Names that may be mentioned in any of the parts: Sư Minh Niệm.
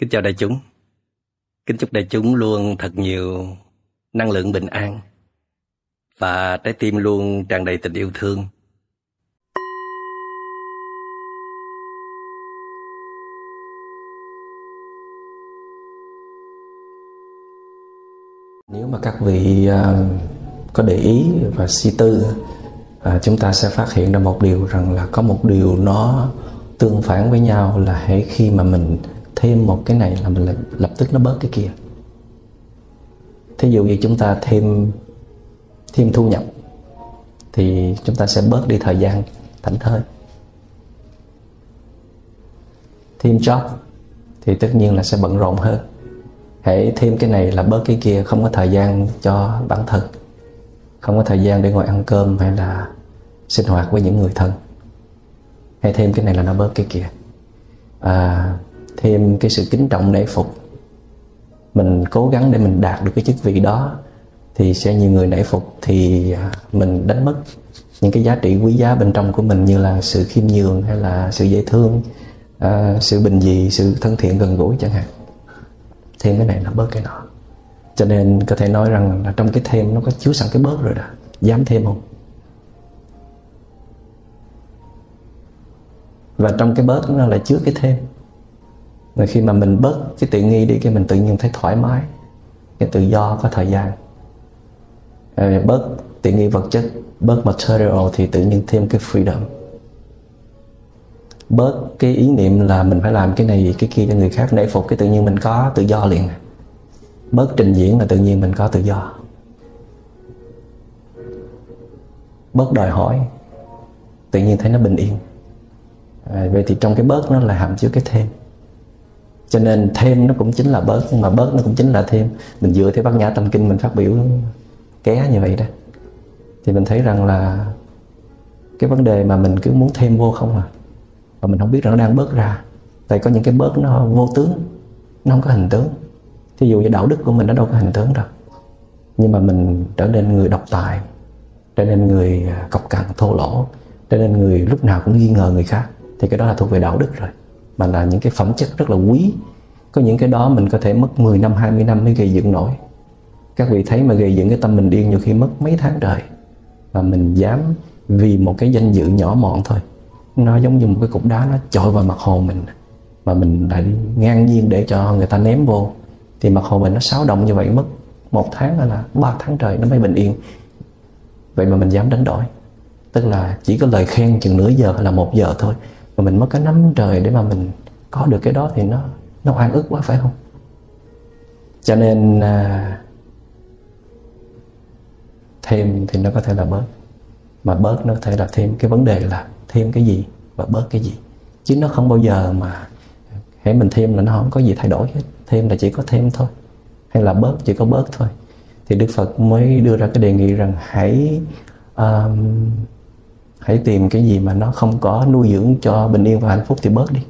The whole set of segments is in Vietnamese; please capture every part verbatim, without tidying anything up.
Kính chào đại chúng. Kính chúc đại chúng luôn thật nhiều năng lượng bình an và trái tim luôn tràn đầy tình yêu thương. Nếu mà các vị có để ý và suy tư, chúng ta sẽ phát hiện ra một điều rằng là có một điều nó tương phản với nhau, là hễ khi mà mình thêm một cái này là mình lập, lập tức nó bớt cái kia. Thí dụ như chúng ta thêm thêm thu nhập thì chúng ta sẽ bớt đi thời gian thảnh thơi. Thêm job thì tất nhiên là sẽ bận rộn hơn. Hãy thêm cái này là bớt cái kia, không có thời gian cho bản thân, không có thời gian để ngồi ăn cơm hay là sinh hoạt với những người thân. Hãy thêm cái này là nó bớt cái kia. À, thêm cái sự kính trọng nể phục, mình cố gắng để mình đạt được cái chức vị đó thì sẽ nhiều người nể phục, thì mình đánh mất những cái giá trị quý giá bên trong của mình, như là sự khiêm nhường hay là sự dễ thương, à, sự bình dị, sự thân thiện gần gũi chẳng hạn. Thêm cái này nó bớt cái nọ, cho nên có thể nói rằng là trong cái thêm nó có chứa sẵn cái bớt rồi đó. Dám thêm không? Và trong cái bớt nó lại chứa cái thêm. Rồi khi mà mình bớt cái tiện nghi đi, cái mình tự nhiên thấy thoải mái, cái tự do, có thời gian. Rồi bớt tiện nghi vật chất, bớt material thì tự nhiên thêm cái freedom. Bớt cái ý niệm là mình phải làm cái này cái kia cho người khác nể phục, cái tự nhiên mình có tự do liền. Bớt trình diễn là tự nhiên mình có tự do. Bớt đòi hỏi, tự nhiên thấy nó bình yên. À, vậy thì trong cái bớt nó là hàm chứa cái thêm. Cho nên thêm nó cũng chính là bớt, nhưng mà bớt nó cũng chính là thêm. Mình dựa theo Bát Nhã Tâm Kinh mình phát biểu ké như vậy đó, thì mình thấy rằng là cái vấn đề mà mình cứ muốn thêm vô không à, và mình không biết rằng nó đang bớt ra. Tại có những cái bớt nó vô tướng, nó không có hình tướng. Thí dụ như đạo đức của mình nó đâu có hình tướng đâu, nhưng mà mình trở nên người độc tài, trở nên người cọc cằn thô lỗ, trở nên người lúc nào cũng nghi ngờ người khác, thì cái đó là thuộc về đạo đức rồi, mà là những cái phẩm chất rất là quý. Có những cái đó mình có thể mất mười năm, hai mươi năm mới gây dựng nổi. Các vị thấy mà gây dựng cái tâm mình điên nhiều khi mất mấy tháng trời, mà mình dám vì một cái danh dự nhỏ mọn thôi, nó giống như một cái cục đá nó chọi vào mặt hồ mình, mà mình lại ngang nhiên để cho người ta ném vô, thì mặt hồ mình nó xáo động như vậy, mất một tháng hay là ba tháng trời nó mới bình yên. Vậy mà mình dám đánh đổi, tức là chỉ có lời khen chừng nửa giờ hay là một giờ thôi, mà mình mất cái năm trời để mà mình có được cái đó thì nó nó oan ức quá, phải không? Cho nên à, thêm thì nó có thể là bớt, mà bớt nó có thể là thêm. Cái vấn đề là thêm cái gì và bớt cái gì, chứ nó không bao giờ mà hễ mình thêm là nó không có gì thay đổi hết. Thêm là chỉ có thêm thôi, hay là bớt chỉ có bớt thôi. Thì Đức Phật mới đưa ra cái đề nghị rằng hãy um, hãy tìm cái gì mà nó không có nuôi dưỡng cho bình yên và hạnh phúc thì bớt đi.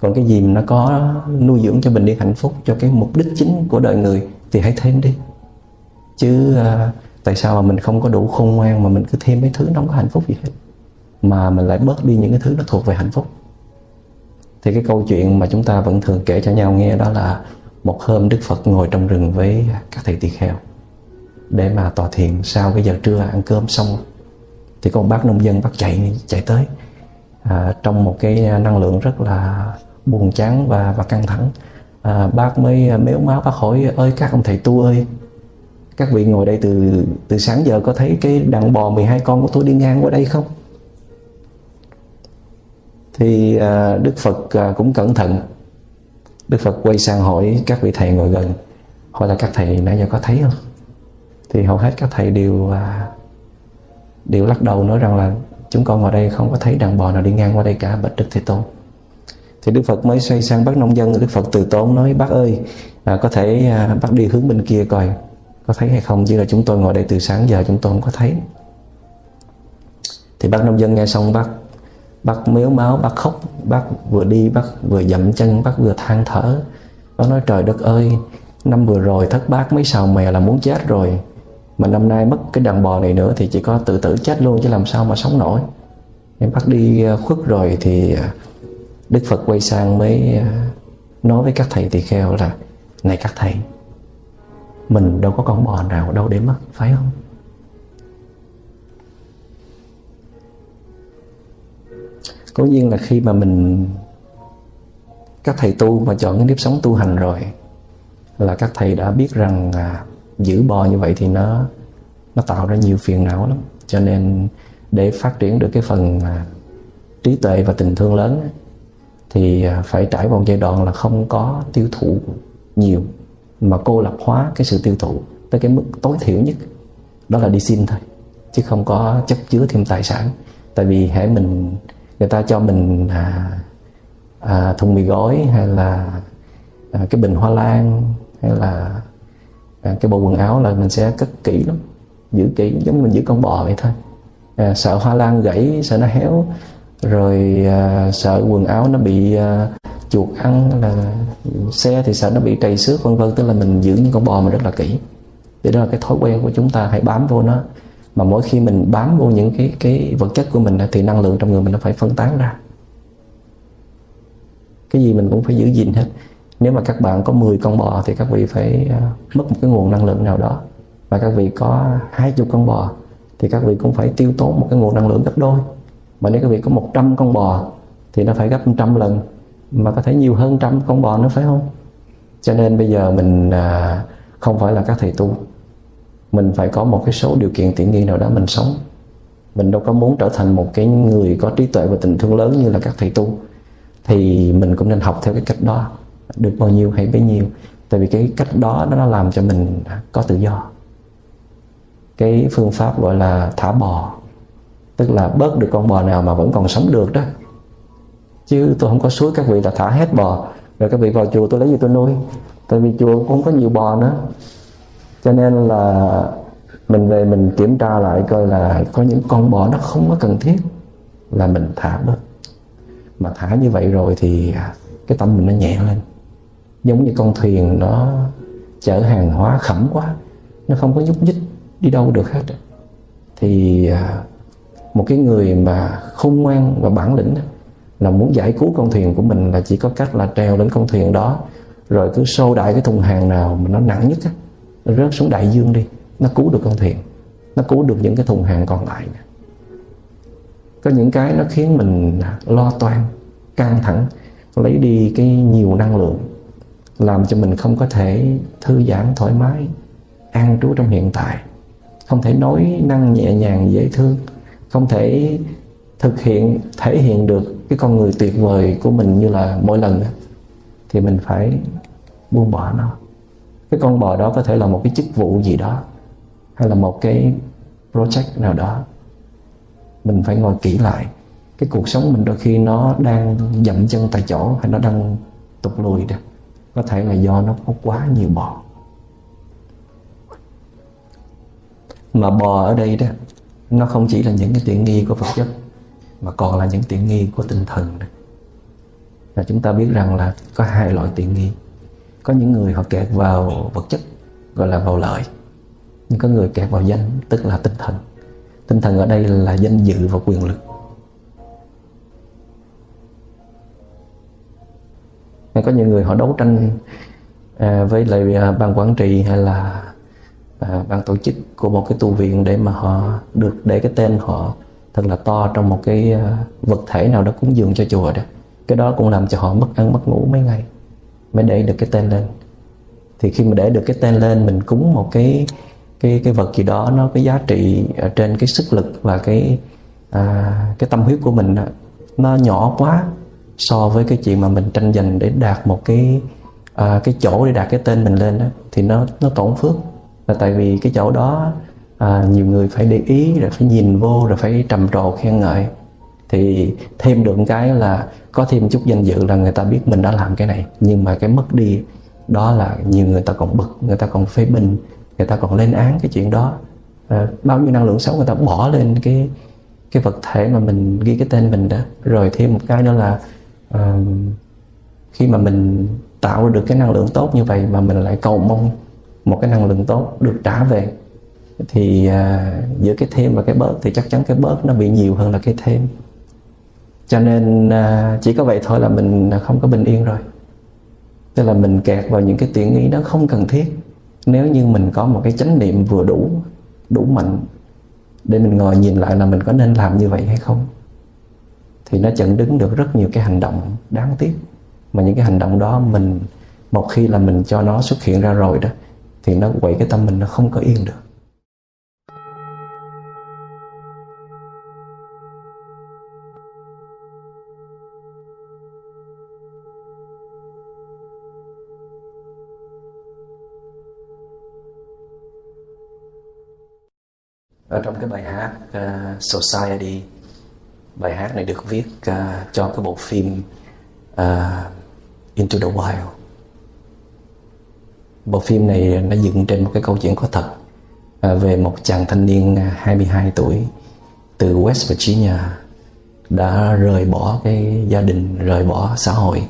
Còn cái gì mà nó có nuôi dưỡng cho bình yên hạnh phúc, cho cái mục đích chính của đời người thì hãy thêm đi. Chứ uh, tại sao mà mình không có đủ khôn ngoan mà mình cứ thêm mấy thứ nó không có hạnh phúc gì hết, mà mình lại bớt đi những cái thứ nó thuộc về hạnh phúc. Thì cái câu chuyện mà chúng ta vẫn thường kể cho nhau nghe đó là một hôm Đức Phật ngồi trong rừng với các thầy tỳ kheo để mà tọa thiền. Sau cái giờ trưa ăn cơm xong thì con bác nông dân bác chạy chạy tới, à, trong một cái năng lượng rất là buồn chán và, và căng thẳng. À, bác mới mếu máo, bác hỏi: ơi các ông thầy tu ơi, các vị ngồi đây từ từ sáng giờ có thấy cái đàn bò mười hai con của tôi đi ngang qua đây không? Thì à, Đức Phật à, cũng cẩn thận. Đức Phật quay sang hỏi các vị thầy ngồi gần, hỏi là các thầy nãy giờ có thấy không? Thì hầu hết các thầy đều à, đều lắc đầu nói rằng là chúng con ngồi đây không có thấy đàn bò nào đi ngang qua đây cả, bạch Đức Thế Tôn. Thì Đức Phật mới xoay sang bác nông dân. Đức Phật từ tốn nói: bác ơi, à, có thể à, bác đi hướng bên kia coi có thấy hay không, chứ là chúng tôi ngồi đây từ sáng giờ chúng tôi không có thấy. Thì bác nông dân nghe xong bác Bác mếu máu, bác khóc, bác vừa đi, bác vừa dậm chân, bác vừa than thở. Bác nói: trời đất ơi, năm vừa rồi thất bát mấy sào mè là muốn chết rồi, mà năm nay mất cái đàn bò này nữa thì chỉ có tự tử chết luôn, chứ làm sao mà sống nổi. Em bác đi khuất rồi. Thì Đức Phật quay sang mới nói với các thầy tỳ kheo là: này các thầy, mình đâu có con bò nào đâu để mất, phải không? Cố nhiên là khi mà mình, các thầy tu mà chọn cái nếp sống tu hành rồi, là các thầy đã biết rằng à, giữ bò như vậy thì nó nó tạo ra nhiều phiền não lắm. Cho nên để phát triển được cái phần à, trí tuệ và tình thương lớn ấy, thì à, phải trải qua một giai đoạn là không có tiêu thụ nhiều, mà cô lập hóa cái sự tiêu thụ tới cái mức tối thiểu nhất, đó là đi xin thôi, chứ không có chấp chứa thêm tài sản. Tại vì hễ mình, người ta cho mình à, à, thùng mì gói, hay là à, cái bình hoa lan, hay là à, cái bộ quần áo, là mình sẽ cất kỹ lắm, giữ kỹ, giống như mình giữ con bò vậy thôi. À, sợ hoa lan gãy, sợ nó héo, rồi à, sợ quần áo nó bị à, chuột ăn, là xe thì sợ nó bị trầy xước, vân vân. Tức là mình giữ những con bò mà rất là kỹ. Thì đó là cái thói quen của chúng ta, hãy bám vô nó. Mà mỗi khi mình bám vô những cái cái vật chất của mình thì năng lượng trong người mình nó phải phân tán ra. Cái gì mình cũng phải giữ gìn hết. Nếu mà các bạn có mười con bò thì các vị phải uh, mất một cái nguồn năng lượng nào đó. Và các vị có hai mươi con bò thì các vị cũng phải tiêu tốn một cái nguồn năng lượng gấp đôi. Mà nếu các vị có một trăm con bò thì nó phải gấp một trăm lần, mà có thể nhiều hơn một trăm con bò nữa, phải không? Cho nên bây giờ mình uh, không phải là các thầy tu, mình phải có một cái số điều kiện tiện nghi nào đó mình sống. Mình đâu có muốn trở thành một cái người có trí tuệ và tình thương lớn như là các thầy tu, thì mình cũng nên học theo cái cách đó, được bao nhiêu hay bấy nhiêu. Tại vì cái cách đó nó làm cho mình có tự do. Cái phương pháp gọi là thả bò, tức là bớt được con bò nào mà vẫn còn sống được đó. Chứ tôi không có suối các vị là thả hết bò, rồi các vị vào chùa tôi lấy gì tôi nuôi. Tại vì chùa cũng không có nhiều bò nữa. Cho nên là mình về mình kiểm tra lại coi là có những con bò nó không có cần thiết là mình thả bớt. Mà thả như vậy rồi thì cái tâm mình nó nhẹ lên. Giống như con thuyền nó chở hàng hóa khẩm quá, nó không có nhúc nhích đi đâu được hết. Thì một cái người mà khôn ngoan và bản lĩnh là muốn giải cứu con thuyền của mình là chỉ có cách là treo lên con thuyền đó, rồi cứ xô đại cái thùng hàng nào mà nó nặng nhất á, nó rớt xuống đại dương đi, nó cứu được con thuyền, nó cứu được những cái thùng hàng còn lại. Có những cái nó khiến mình lo toan, căng thẳng, lấy đi cái nhiều năng lượng, làm cho mình không có thể thư giãn thoải mái, an trú trong hiện tại, không thể nói năng nhẹ nhàng dễ thương, không thể thực hiện, thể hiện được cái con người tuyệt vời của mình như là mỗi lần đó. Thì mình phải buông bỏ nó. Cái con bò đó có thể là một cái chức vụ gì đó, hay là một cái project nào đó. Mình phải ngồi kỹ lại. Cái cuộc sống mình đôi khi nó đang dậm chân tại chỗ, hay nó đang tụt lùi đó, có thể là do nó có quá nhiều bò. Mà bò ở đây đó, nó không chỉ là những cái tiện nghi của vật chất, mà còn là những tiện nghi của tinh thần đó. Và chúng ta biết rằng là có hai loại tiện nghi. Có những người họ kẹt vào vật chất, gọi là vào lợi. Nhưng có người kẹt vào danh, tức là tinh thần. Tinh thần ở đây là danh dự và quyền lực. Và có những người họ đấu tranh à, với lại à, ban quản trị, hay là à, ban tổ chức của một cái tu viện, để mà họ được để cái tên họ thật là to trong một cái à, vật thể nào đó cúng dường cho chùa đó. Cái đó cũng làm cho họ mất ăn mất ngủ mấy ngày mới để được cái tên lên. Thì khi mà để được cái tên lên, mình cúng một cái cái cái vật gì đó nó cái giá trị trên cái sức lực và cái à, cái tâm huyết của mình đó, nó nhỏ quá so với cái chuyện mà mình tranh giành để đạt một cái à, cái chỗ để đạt cái tên mình lên đó, thì nó nó tổn phước. Là tại vì cái chỗ đó à, nhiều người phải để ý, rồi phải nhìn vô, rồi phải trầm trồ khen ngợi, thì thêm được cái là có thêm chút danh dự, là người ta biết mình đã làm cái này. Nhưng mà cái mất đi đó là nhiều người ta còn bực, người ta còn phê bình, người ta còn lên án cái chuyện đó. à, Bao nhiêu năng lượng xấu người ta bỏ lên cái cái vật thể mà mình ghi cái tên mình đó. Rồi thêm một cái nữa là à, khi mà mình tạo được cái năng lượng tốt như vậy, mà mình lại cầu mong một cái năng lượng tốt được trả về, thì à, giữa cái thêm và cái bớt, thì chắc chắn cái bớt nó bị nhiều hơn là cái thêm. Cho nên chỉ có vậy thôi là mình không có bình yên rồi. Tức là mình kẹt vào những cái tiện nghi đó không cần thiết. Nếu như mình có một cái chánh niệm vừa đủ, đủ mạnh để mình ngồi nhìn lại là mình có nên làm như vậy hay không, thì nó chặn đứng được rất nhiều cái hành động đáng tiếc. Mà những cái hành động đó mình, một khi là mình cho nó xuất hiện ra rồi đó, thì nó quậy cái tâm mình, nó không có yên được. Ở trong cái bài hát uh, Society, bài hát này được viết uh, cho cái bộ phim uh, Into the Wild. Bộ phim này nó dựng trên một cái câu chuyện có thật uh, về một chàng thanh niên hai mươi hai tuổi từ West Virginia đã rời bỏ cái gia đình, rời bỏ xã hội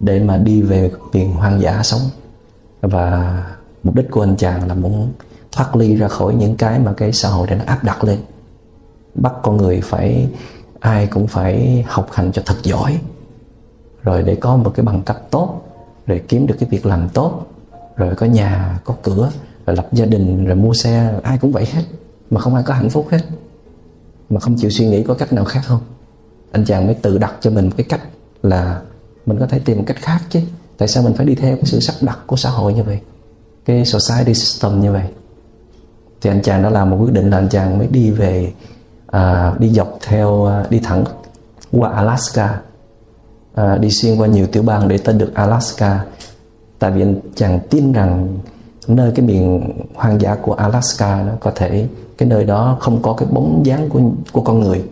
để mà đi về miền hoang dã sống. Và mục đích của anh chàng là muốn thoát ly ra khỏi những cái mà cái xã hội này nó áp đặt lên, bắt con người phải, ai cũng phải học hành cho thật giỏi, rồi để có một cái bằng cấp tốt, rồi kiếm được cái việc làm tốt, rồi có nhà, có cửa, rồi lập gia đình, rồi mua xe. Ai cũng vậy hết, mà không ai có hạnh phúc hết, mà không chịu suy nghĩ có cách nào khác không. Anh chàng mới tự đặt cho mình một cái cách là mình có thể tìm một cách khác chứ, tại sao mình phải đi theo cái sự sắp đặt của xã hội như vậy, cái society system như vậy. Thì anh chàng đã làm một quyết định là anh chàng mới đi về, à, đi dọc theo, đi thẳng qua Alaska, à, đi xuyên qua nhiều tiểu bang để tới được Alaska. Tại vì anh chàng tin rằng nơi cái miền hoang dã của Alaska nó có thể, cái nơi đó không có cái bóng dáng của, của con người,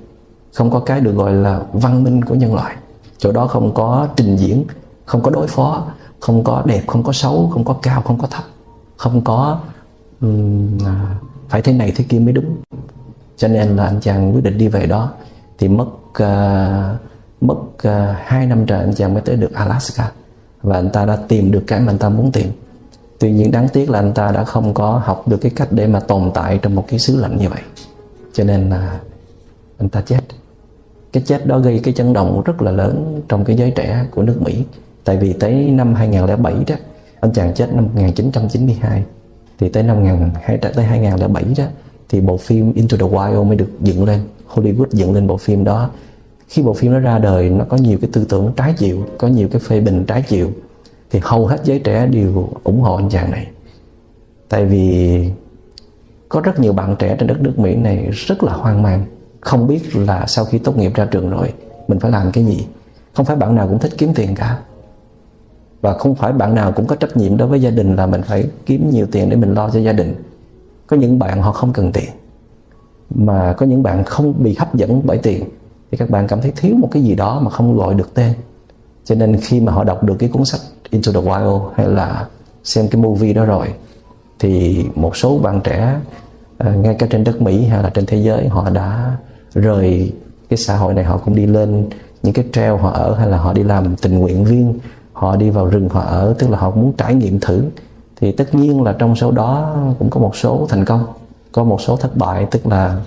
không có cái được gọi là văn minh của nhân loại. Chỗ đó không có trình diễn, không có đối phó, không có đẹp, không có xấu, không có cao, không có thấp, không có Um, phải thế này thế kia mới đúng. Cho nên là anh chàng quyết định đi về đó. Thì mất uh, mất uh, hai năm trời anh chàng mới tới được Alaska, và anh ta đã tìm được cái mà anh ta muốn tìm. Tuy nhiên đáng tiếc là anh ta đã không có học được cái cách để mà tồn tại trong một cái xứ lạnh như vậy, cho nên là uh, anh ta chết. Cái chết đó gây cái chấn động rất là lớn trong cái giới trẻ của nước Mỹ. Tại vì tới năm hai không không bảy đó, anh chàng chết năm một nghìn chín trăm chín mươi hai, thì tới năm hai không không bảy đó thì bộ phim Into the Wild mới được dựng lên. Hollywood dựng lên bộ phim đó. Khi bộ phim nó ra đời, nó có nhiều cái tư tưởng trái chiều, có nhiều cái phê bình trái chiều, thì hầu hết giới trẻ đều ủng hộ anh chàng này. Tại vì có rất nhiều bạn trẻ trên đất nước Mỹ này rất là hoang mang, không biết là sau khi tốt nghiệp ra trường rồi mình phải làm cái gì. Không phải bạn nào cũng thích kiếm tiền cả, và không phải bạn nào cũng có trách nhiệm đối với gia đình là mình phải kiếm nhiều tiền để mình lo cho gia đình. Có những bạn họ không cần tiền, mà có những bạn không bị hấp dẫn bởi tiền, thì các bạn cảm thấy thiếu một cái gì đó mà không gọi được tên. Cho nên khi mà họ đọc được cái cuốn sách Into the Wild hay là xem cái movie đó rồi, thì một số bạn trẻ ngay cả trên đất Mỹ hay là trên thế giới, họ đã rời cái xã hội này, họ cũng đi lên những cái trail họ ở, hay là họ đi làm tình nguyện viên, họ đi vào rừng họ ở, tức là họ muốn trải nghiệm thử. Thì tất nhiên là trong số đó cũng có một số thành công, có một số thất bại, tức là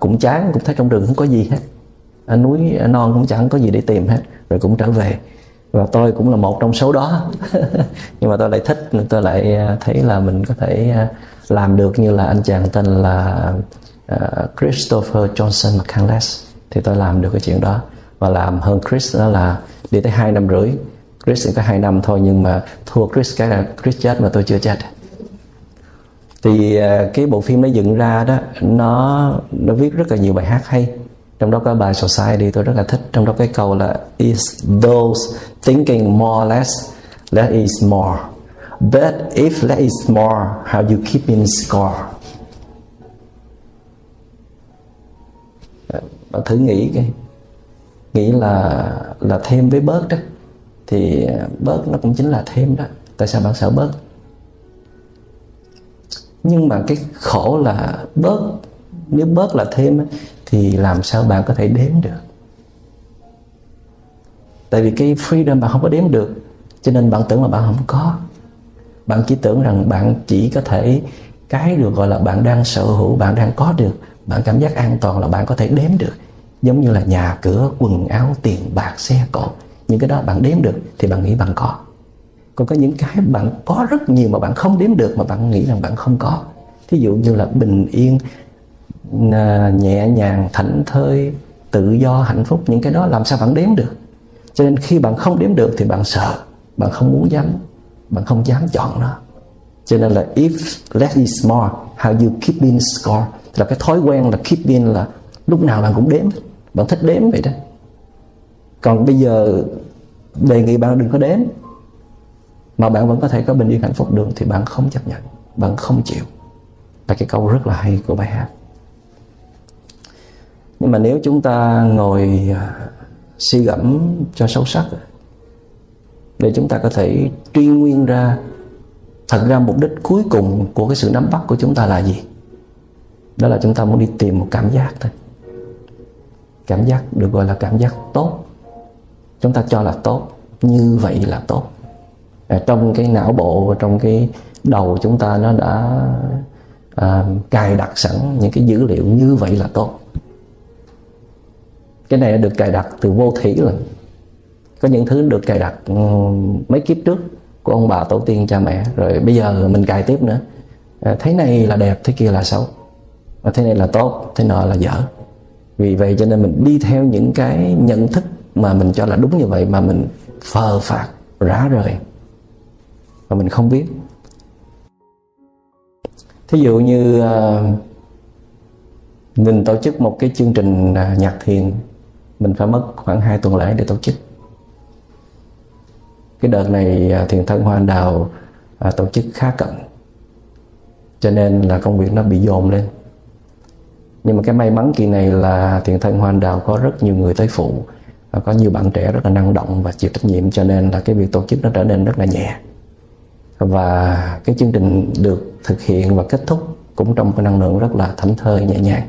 cũng chán, cũng thấy trong rừng không có gì hết, ở núi ở non cũng chẳng có gì để tìm hết, rồi cũng trở về. Và tôi cũng là một trong số đó nhưng mà tôi lại thích, tôi lại thấy là mình có thể làm được như là anh chàng tên là Christopher Johnson McCandless. Thì tôi làm được cái chuyện đó, và làm hơn Chris, đó là đi tới hai năm rưỡi. Chris có hai năm thôi, nhưng mà thua Chris cái là Chris chết mà tôi chưa chết. Thì cái bộ phim nó dựng ra đó, nó nó viết rất là nhiều bài hát hay. Trong đó có bài Society tôi rất là thích. Trong đó cái câu là "Is those thinking more or less, that is more. But if that is more, how you keep in score?" Bạn thử nghĩ cái nghĩ là là thêm với bớt đó, thì bớt nó cũng chính là thêm đó. Tại sao bạn sợ bớt? Nhưng mà cái khổ là bớt, nếu bớt là thêm thì làm sao bạn có thể đếm được? Tại vì cái freedom bạn không có đếm được, cho nên bạn tưởng là bạn không có. Bạn chỉ tưởng rằng bạn chỉ có thể, cái được gọi là bạn đang sở hữu, bạn đang có được, bạn cảm giác an toàn là bạn có thể đếm được. Giống như là nhà cửa, quần áo, tiền bạc, xe cộ, những cái đó bạn đếm được thì bạn nghĩ bạn có. Còn có những cái bạn có rất nhiều mà bạn không đếm được, mà bạn nghĩ rằng bạn không có. Ví dụ như là bình yên, nhẹ nhàng, thảnh thơi, tự do, hạnh phúc. Những cái đó làm sao bạn đếm được. Cho nên khi bạn không đếm được thì bạn sợ, bạn không muốn dám, bạn không dám chọn nó. Cho nên là if less is more, how you keep in score. Tức là cái thói quen là keep in là lúc nào bạn cũng đếm, bạn thích đếm vậy đó. Còn bây giờ đề nghị bạn đừng có đếm, mà bạn vẫn có thể có bình yên hạnh phúc được, thì bạn không chấp nhận, bạn không chịu. Là cái câu rất là hay của bài hát. Nhưng mà nếu chúng ta ngồi suy gẫm cho sâu sắc, để chúng ta có thể truy nguyên ra thật ra mục đích cuối cùng của cái sự nắm bắt của chúng ta là gì. Đó là chúng ta muốn đi tìm một cảm giác thôi. Cảm giác được gọi là cảm giác tốt. Chúng ta cho là tốt, như vậy là tốt. À, trong cái não bộ, trong cái đầu chúng ta nó đã à, cài đặt sẵn những cái dữ liệu như vậy là tốt. Cái này được cài đặt từ vô thủy rồi. Có những thứ được cài đặt mấy kiếp trước của ông bà tổ tiên cha mẹ, rồi bây giờ mình cài tiếp nữa. À, thế này là đẹp, thế kia là xấu, à, thế này là tốt, thế nọ là dở. Vì vậy cho nên mình đi theo những cái nhận thức mà mình cho là đúng như vậy, mà mình phờ phạt, rã rời, mà mình không biết. Thí dụ như mình tổ chức một cái chương trình nhạc thiền, mình phải mất khoảng hai tuần lễ để tổ chức. Cái đợt này thiền thân Hoa Anh Đào tổ chức khá cận, cho nên là công việc nó bị dồn lên. Nhưng mà cái may mắn kỳ này là thiền thân Hoa Anh Đào có rất nhiều người tới phụ, có nhiều bạn trẻ rất là năng động và chịu trách nhiệm, cho nên là cái việc tổ chức nó trở nên rất là nhẹ. Và cái chương trình được thực hiện và kết thúc cũng trong cái năng lượng rất là thảnh thơi, nhẹ nhàng.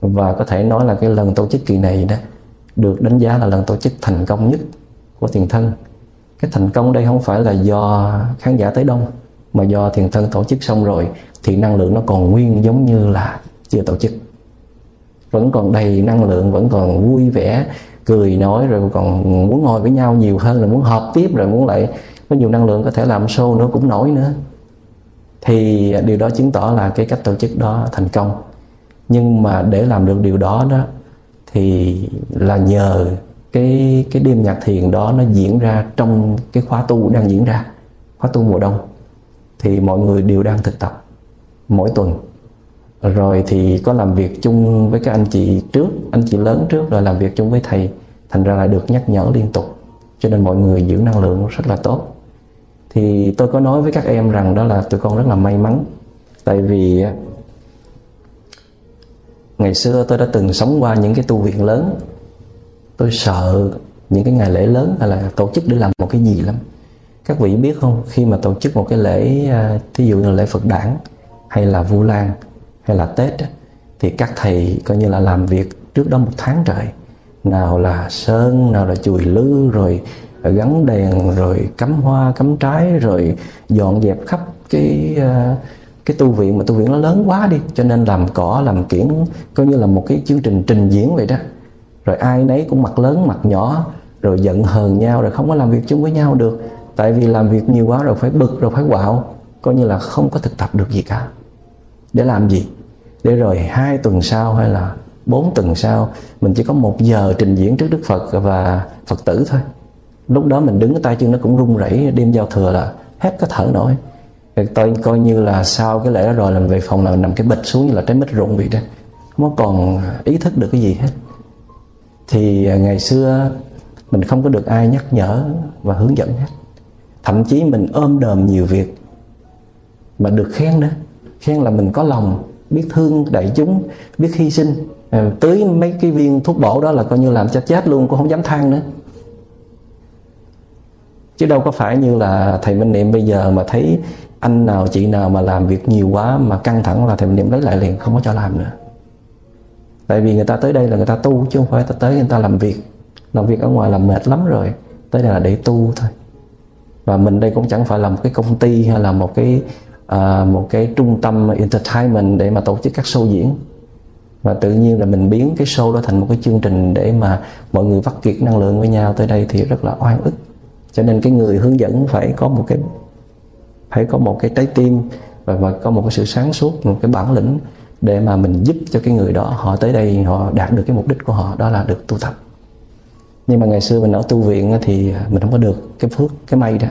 Và có thể nói là cái lần tổ chức kỳ này đó được đánh giá là lần tổ chức thành công nhất của thiền thân. Cái thành công đây không phải là do khán giả tới đông, mà do thiền thân tổ chức xong rồi thì năng lượng nó còn nguyên giống như là chưa tổ chức. Vẫn còn đầy năng lượng, vẫn còn vui vẻ, cười nói, rồi còn muốn ngồi với nhau nhiều hơn, rồi muốn họp tiếp, rồi muốn lại có nhiều năng lượng có thể làm show nữa, cũng nổi nữa. Thì điều đó chứng tỏ là cái cách tổ chức đó thành công. Nhưng mà để làm được điều đó đó thì là nhờ cái, cái đêm nhạc thiền đó nó diễn ra trong cái khóa tu đang diễn ra, khóa tu mùa đông. Thì mọi người đều đang thực tập mỗi tuần. Rồi thì có làm việc chung với các anh chị trước, anh chị lớn trước, rồi làm việc chung với thầy. Thành ra là được nhắc nhở liên tục, cho nên mọi người giữ năng lượng rất là tốt. Thì tôi có nói với các em rằng đó là tụi con rất là may mắn. Tại vì ngày xưa tôi đã từng sống qua những cái tu viện lớn. Tôi sợ những cái ngày lễ lớn hay là tổ chức để làm một cái gì lắm. Các vị biết không, khi mà tổ chức một cái lễ, thí dụ như lễ Phật Đản hay là Vu Lan hay là Tết, thì các thầy coi như là làm việc trước đó một tháng trời. Nào là sơn, nào là chùi lư, rồi gắn đèn, rồi cắm hoa, cắm trái, rồi dọn dẹp khắp cái cái tu viện. Mà tu viện nó lớn quá đi, cho nên làm cỏ, làm kiển, coi như là một cái chương trình trình diễn vậy đó. Rồi ai nấy cũng mặt lớn, mặt nhỏ, rồi giận hờn nhau, rồi không có làm việc chung với nhau được. Tại vì làm việc nhiều quá rồi phải bực, rồi phải quạo, coi như là không có thực tập được gì cả. Để làm gì? Để rồi hai tuần sau hay là bốn tuần sau mình chỉ có một giờ trình diễn trước Đức Phật và Phật tử thôi. Lúc đó mình đứng tay chân nó cũng run rẩy, đêm giao thừa là hết có thở nổi. Tôi coi như là sau cái lễ đó rồi làm về phòng là nằm cái bịch xuống như là trái mít rụng vậy đó, không còn ý thức được cái gì hết. Thì ngày xưa mình không có được ai nhắc nhở và hướng dẫn hết. Thậm chí mình ôm đờm nhiều việc mà được khen đó. Khen là mình có lòng, biết thương đại chúng, biết hy sinh. Tới mấy cái viên thuốc bổ đó là coi như làm cho chết luôn, cũng không dám than nữa. Chứ đâu có phải như là thầy Minh Niệm bây giờ mà thấy anh nào, chị nào mà làm việc nhiều quá mà căng thẳng là thầy Minh Niệm lấy lại liền, không có cho làm nữa. Tại vì người ta tới đây là người ta tu, chứ không phải ta tới người ta làm việc. Làm việc ở ngoài là mệt lắm rồi, tới đây là để tu thôi. Và mình đây cũng chẳng phải là một cái công ty hay là một cái À, một cái trung tâm entertainment để mà tổ chức các show diễn. Và tự nhiên là mình biến cái show đó thành một cái chương trình để mà mọi người vắt kiệt năng lượng với nhau tới đây thì rất là oan ức. Cho nên cái người hướng dẫn phải có một cái phải có một cái trái tim và, và có một cái sự sáng suốt, một cái bản lĩnh để mà mình giúp cho cái người đó họ tới đây họ đạt được cái mục đích của họ, đó là được tu tập. Nhưng mà ngày xưa mình ở tu viện thì mình không có được cái phước, cái may đó.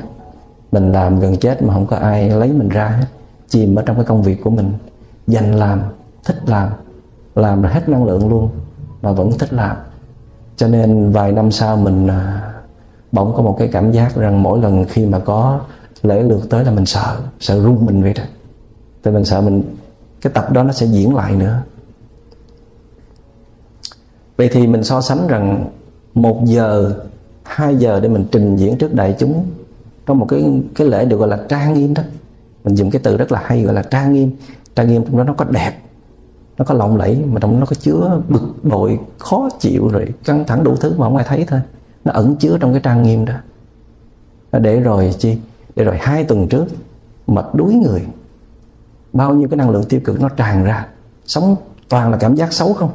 Mình làm gần chết mà không có ai lấy mình ra hết, chìm ở trong cái công việc của mình, dành làm, thích làm, làm là hết năng lượng luôn mà vẫn thích làm. Cho nên vài năm sau mình bỗng có một cái cảm giác rằng mỗi lần khi mà có lễ lượt tới là mình sợ, sợ run mình vậy đó. Tại mình sợ mình cái tập đó nó sẽ diễn lại nữa. Vậy thì mình so sánh rằng một giờ, hai giờ để mình trình diễn trước đại chúng trong một cái cái lễ được gọi là trang nghiêm đó. Mình dùng cái từ rất là hay gọi là trang nghiêm. Trang nghiêm trong đó nó có đẹp, nó có lộng lẫy, mà trong nó có chứa bực bội, khó chịu rồi căng thẳng đủ thứ mà không ai thấy thôi. Nó ẩn chứa trong cái trang nghiêm đó. Để rồi chi? Để rồi hai tuần trước mệt đuối người, bao nhiêu cái năng lượng tiêu cực nó tràn ra, sống toàn là cảm giác xấu không.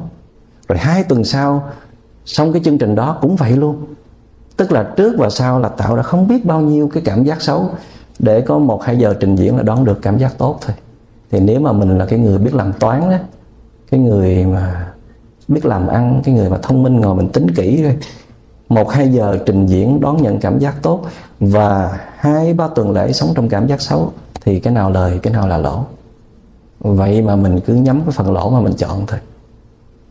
Rồi hai tuần sau xong cái chương trình đó cũng vậy luôn. Tức là trước và sau là tạo ra không biết bao nhiêu cái cảm giác xấu, để có một hai giờ trình diễn là đón được cảm giác tốt thôi. Thì nếu mà mình là cái người biết làm toán đó, cái người mà biết làm ăn, cái người mà thông minh ngồi mình tính kỹ thôi, một hai giờ trình diễn đón nhận cảm giác tốt và hai ba tuần lễ sống trong cảm giác xấu, thì cái nào lời, cái nào là lỗ. Vậy mà mình cứ nhắm cái phần lỗ mà mình chọn thôi,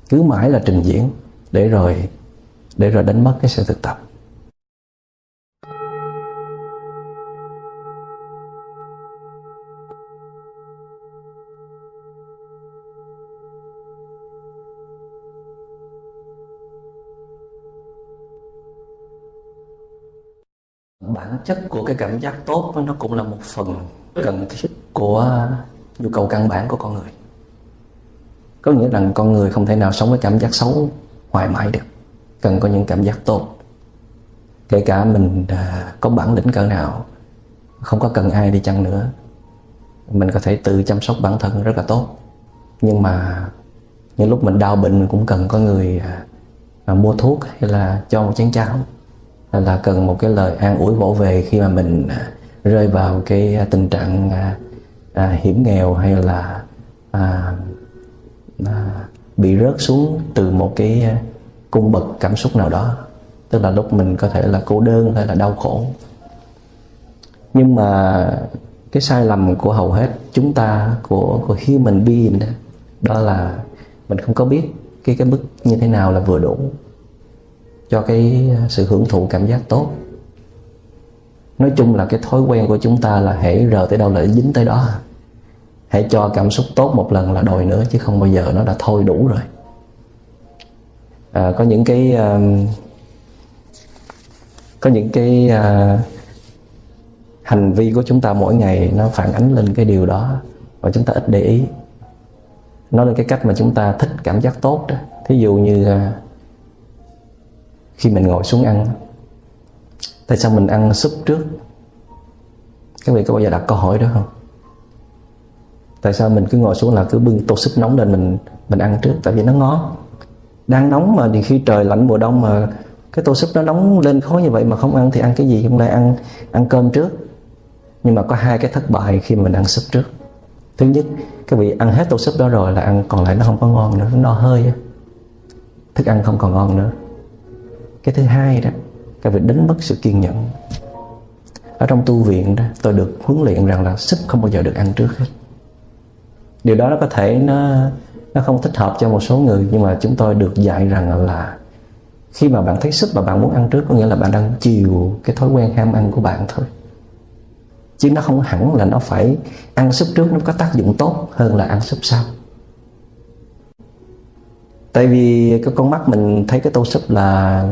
cứ mãi là trình diễn, để rồi để rồi đánh mất cái sự thực tập. Bản chất của cái cảm giác tốt nó cũng là một phần cần thiết của nhu cầu căn bản của con người. Có nghĩa rằng con người không thể nào sống với cảm giác xấu hoài mãi được, cần có những cảm giác tốt. Kể cả mình có bản lĩnh cỡ nào, không có cần ai đi chăng nữa, mình có thể tự chăm sóc bản thân rất là tốt. Nhưng mà những lúc mình đau bệnh mình cũng cần có người mua thuốc, hay là cho một chén cháo, hay là cần một cái lời an ủi vỗ về khi mà mình rơi vào cái tình trạng à, hiểm nghèo, hay là à, à, bị rớt xuống từ một cái cung bậc cảm xúc nào đó. Tức là lúc mình có thể là cô đơn hay là đau khổ. Nhưng mà cái sai lầm của hầu hết chúng ta, của, của human being đó, đó là mình không có biết cái, cái mức như thế nào là vừa đủ cho cái sự hưởng thụ cảm giác tốt. Nói chung là cái thói quen của chúng ta là hễ rờ tới đâu là dính tới đó. Hãy cho cảm xúc tốt một lần là đòi nữa, chứ không bao giờ nó đã thôi đủ rồi. À, có những cái uh, có những cái uh, hành vi của chúng ta mỗi ngày nó phản ánh lên cái điều đó và chúng ta ít để ý. Nó là cái cách mà chúng ta thích cảm giác tốt đó. Thí dụ như uh, khi mình ngồi xuống ăn, tại sao mình ăn súp trước? Các vị có bao giờ đặt câu hỏi đó không? Tại sao mình cứ ngồi xuống là cứ bưng tô súp nóng lên mình mình ăn trước? Tại vì nó ngon. Đang nóng mà, thì khi trời lạnh mùa đông mà cái tô súp nó nóng lên khói như vậy mà không ăn thì ăn cái gì? Hôm nay ăn ăn cơm trước. Nhưng mà có hai cái thất bại khi mình ăn súp trước. Thứ nhất, các vị ăn hết tô súp đó rồi là ăn còn lại nó không có ngon nữa, nó no hơi, thức ăn không còn ngon nữa. Cái thứ hai đó, các vị đánh mất sự kiên nhẫn. Ở trong tu viện đó, tôi được huấn luyện rằng là súp không bao giờ được ăn trước hết. Điều đó nó có thể nó, nó không thích hợp cho một số người, nhưng mà chúng tôi được dạy rằng là khi mà bạn thấy súp mà bạn muốn ăn trước, có nghĩa là bạn đang chiều cái thói quen ham ăn của bạn thôi. Chứ nó không hẳn là nó phải ăn súp trước nó có tác dụng tốt hơn là ăn súp sau. Tại vì cái con mắt mình thấy cái tô súp là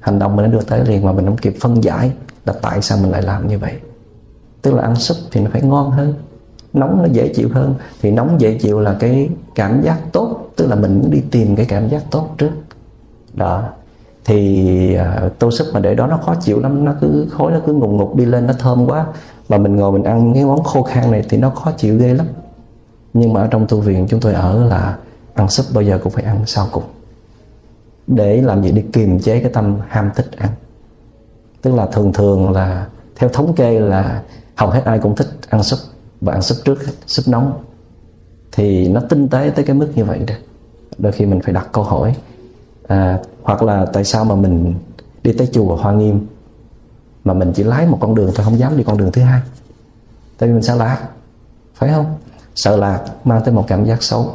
hành động mình đã đưa tới liền, mà mình không kịp phân giải là tại sao mình lại làm như vậy. Tức là ăn súp thì nó phải ngon hơn, nóng nó dễ chịu hơn. Thì nóng dễ chịu là cái cảm giác tốt, tức là mình muốn đi tìm cái cảm giác tốt trước đó. Thì uh, tô súp mà để đó nó khó chịu lắm, nó cứ khói nó cứ ngùng ngục đi lên, nó thơm quá, mà mình ngồi mình ăn cái món khô khan này thì nó khó chịu ghê lắm. Nhưng mà ở trong tu viện chúng tôi ở là ăn súp bao giờ cũng phải ăn sau cùng, để làm gì? Để kiềm chế cái tâm ham thích ăn. Tức là thường thường là theo thống kê là hầu hết ai cũng thích ăn súp, và ăn súp trước, súp nóng. Thì nó tinh tế tới cái mức như vậy đó. Đôi khi mình phải đặt câu hỏi à, hoặc là tại sao mà mình đi tới chùa Hoa Nghiêm mà mình chỉ lái một con đường thôi, không dám đi con đường thứ hai, tại vì mình sợ lạc, phải không? Sợ lạc mang tới một cảm giác xấu.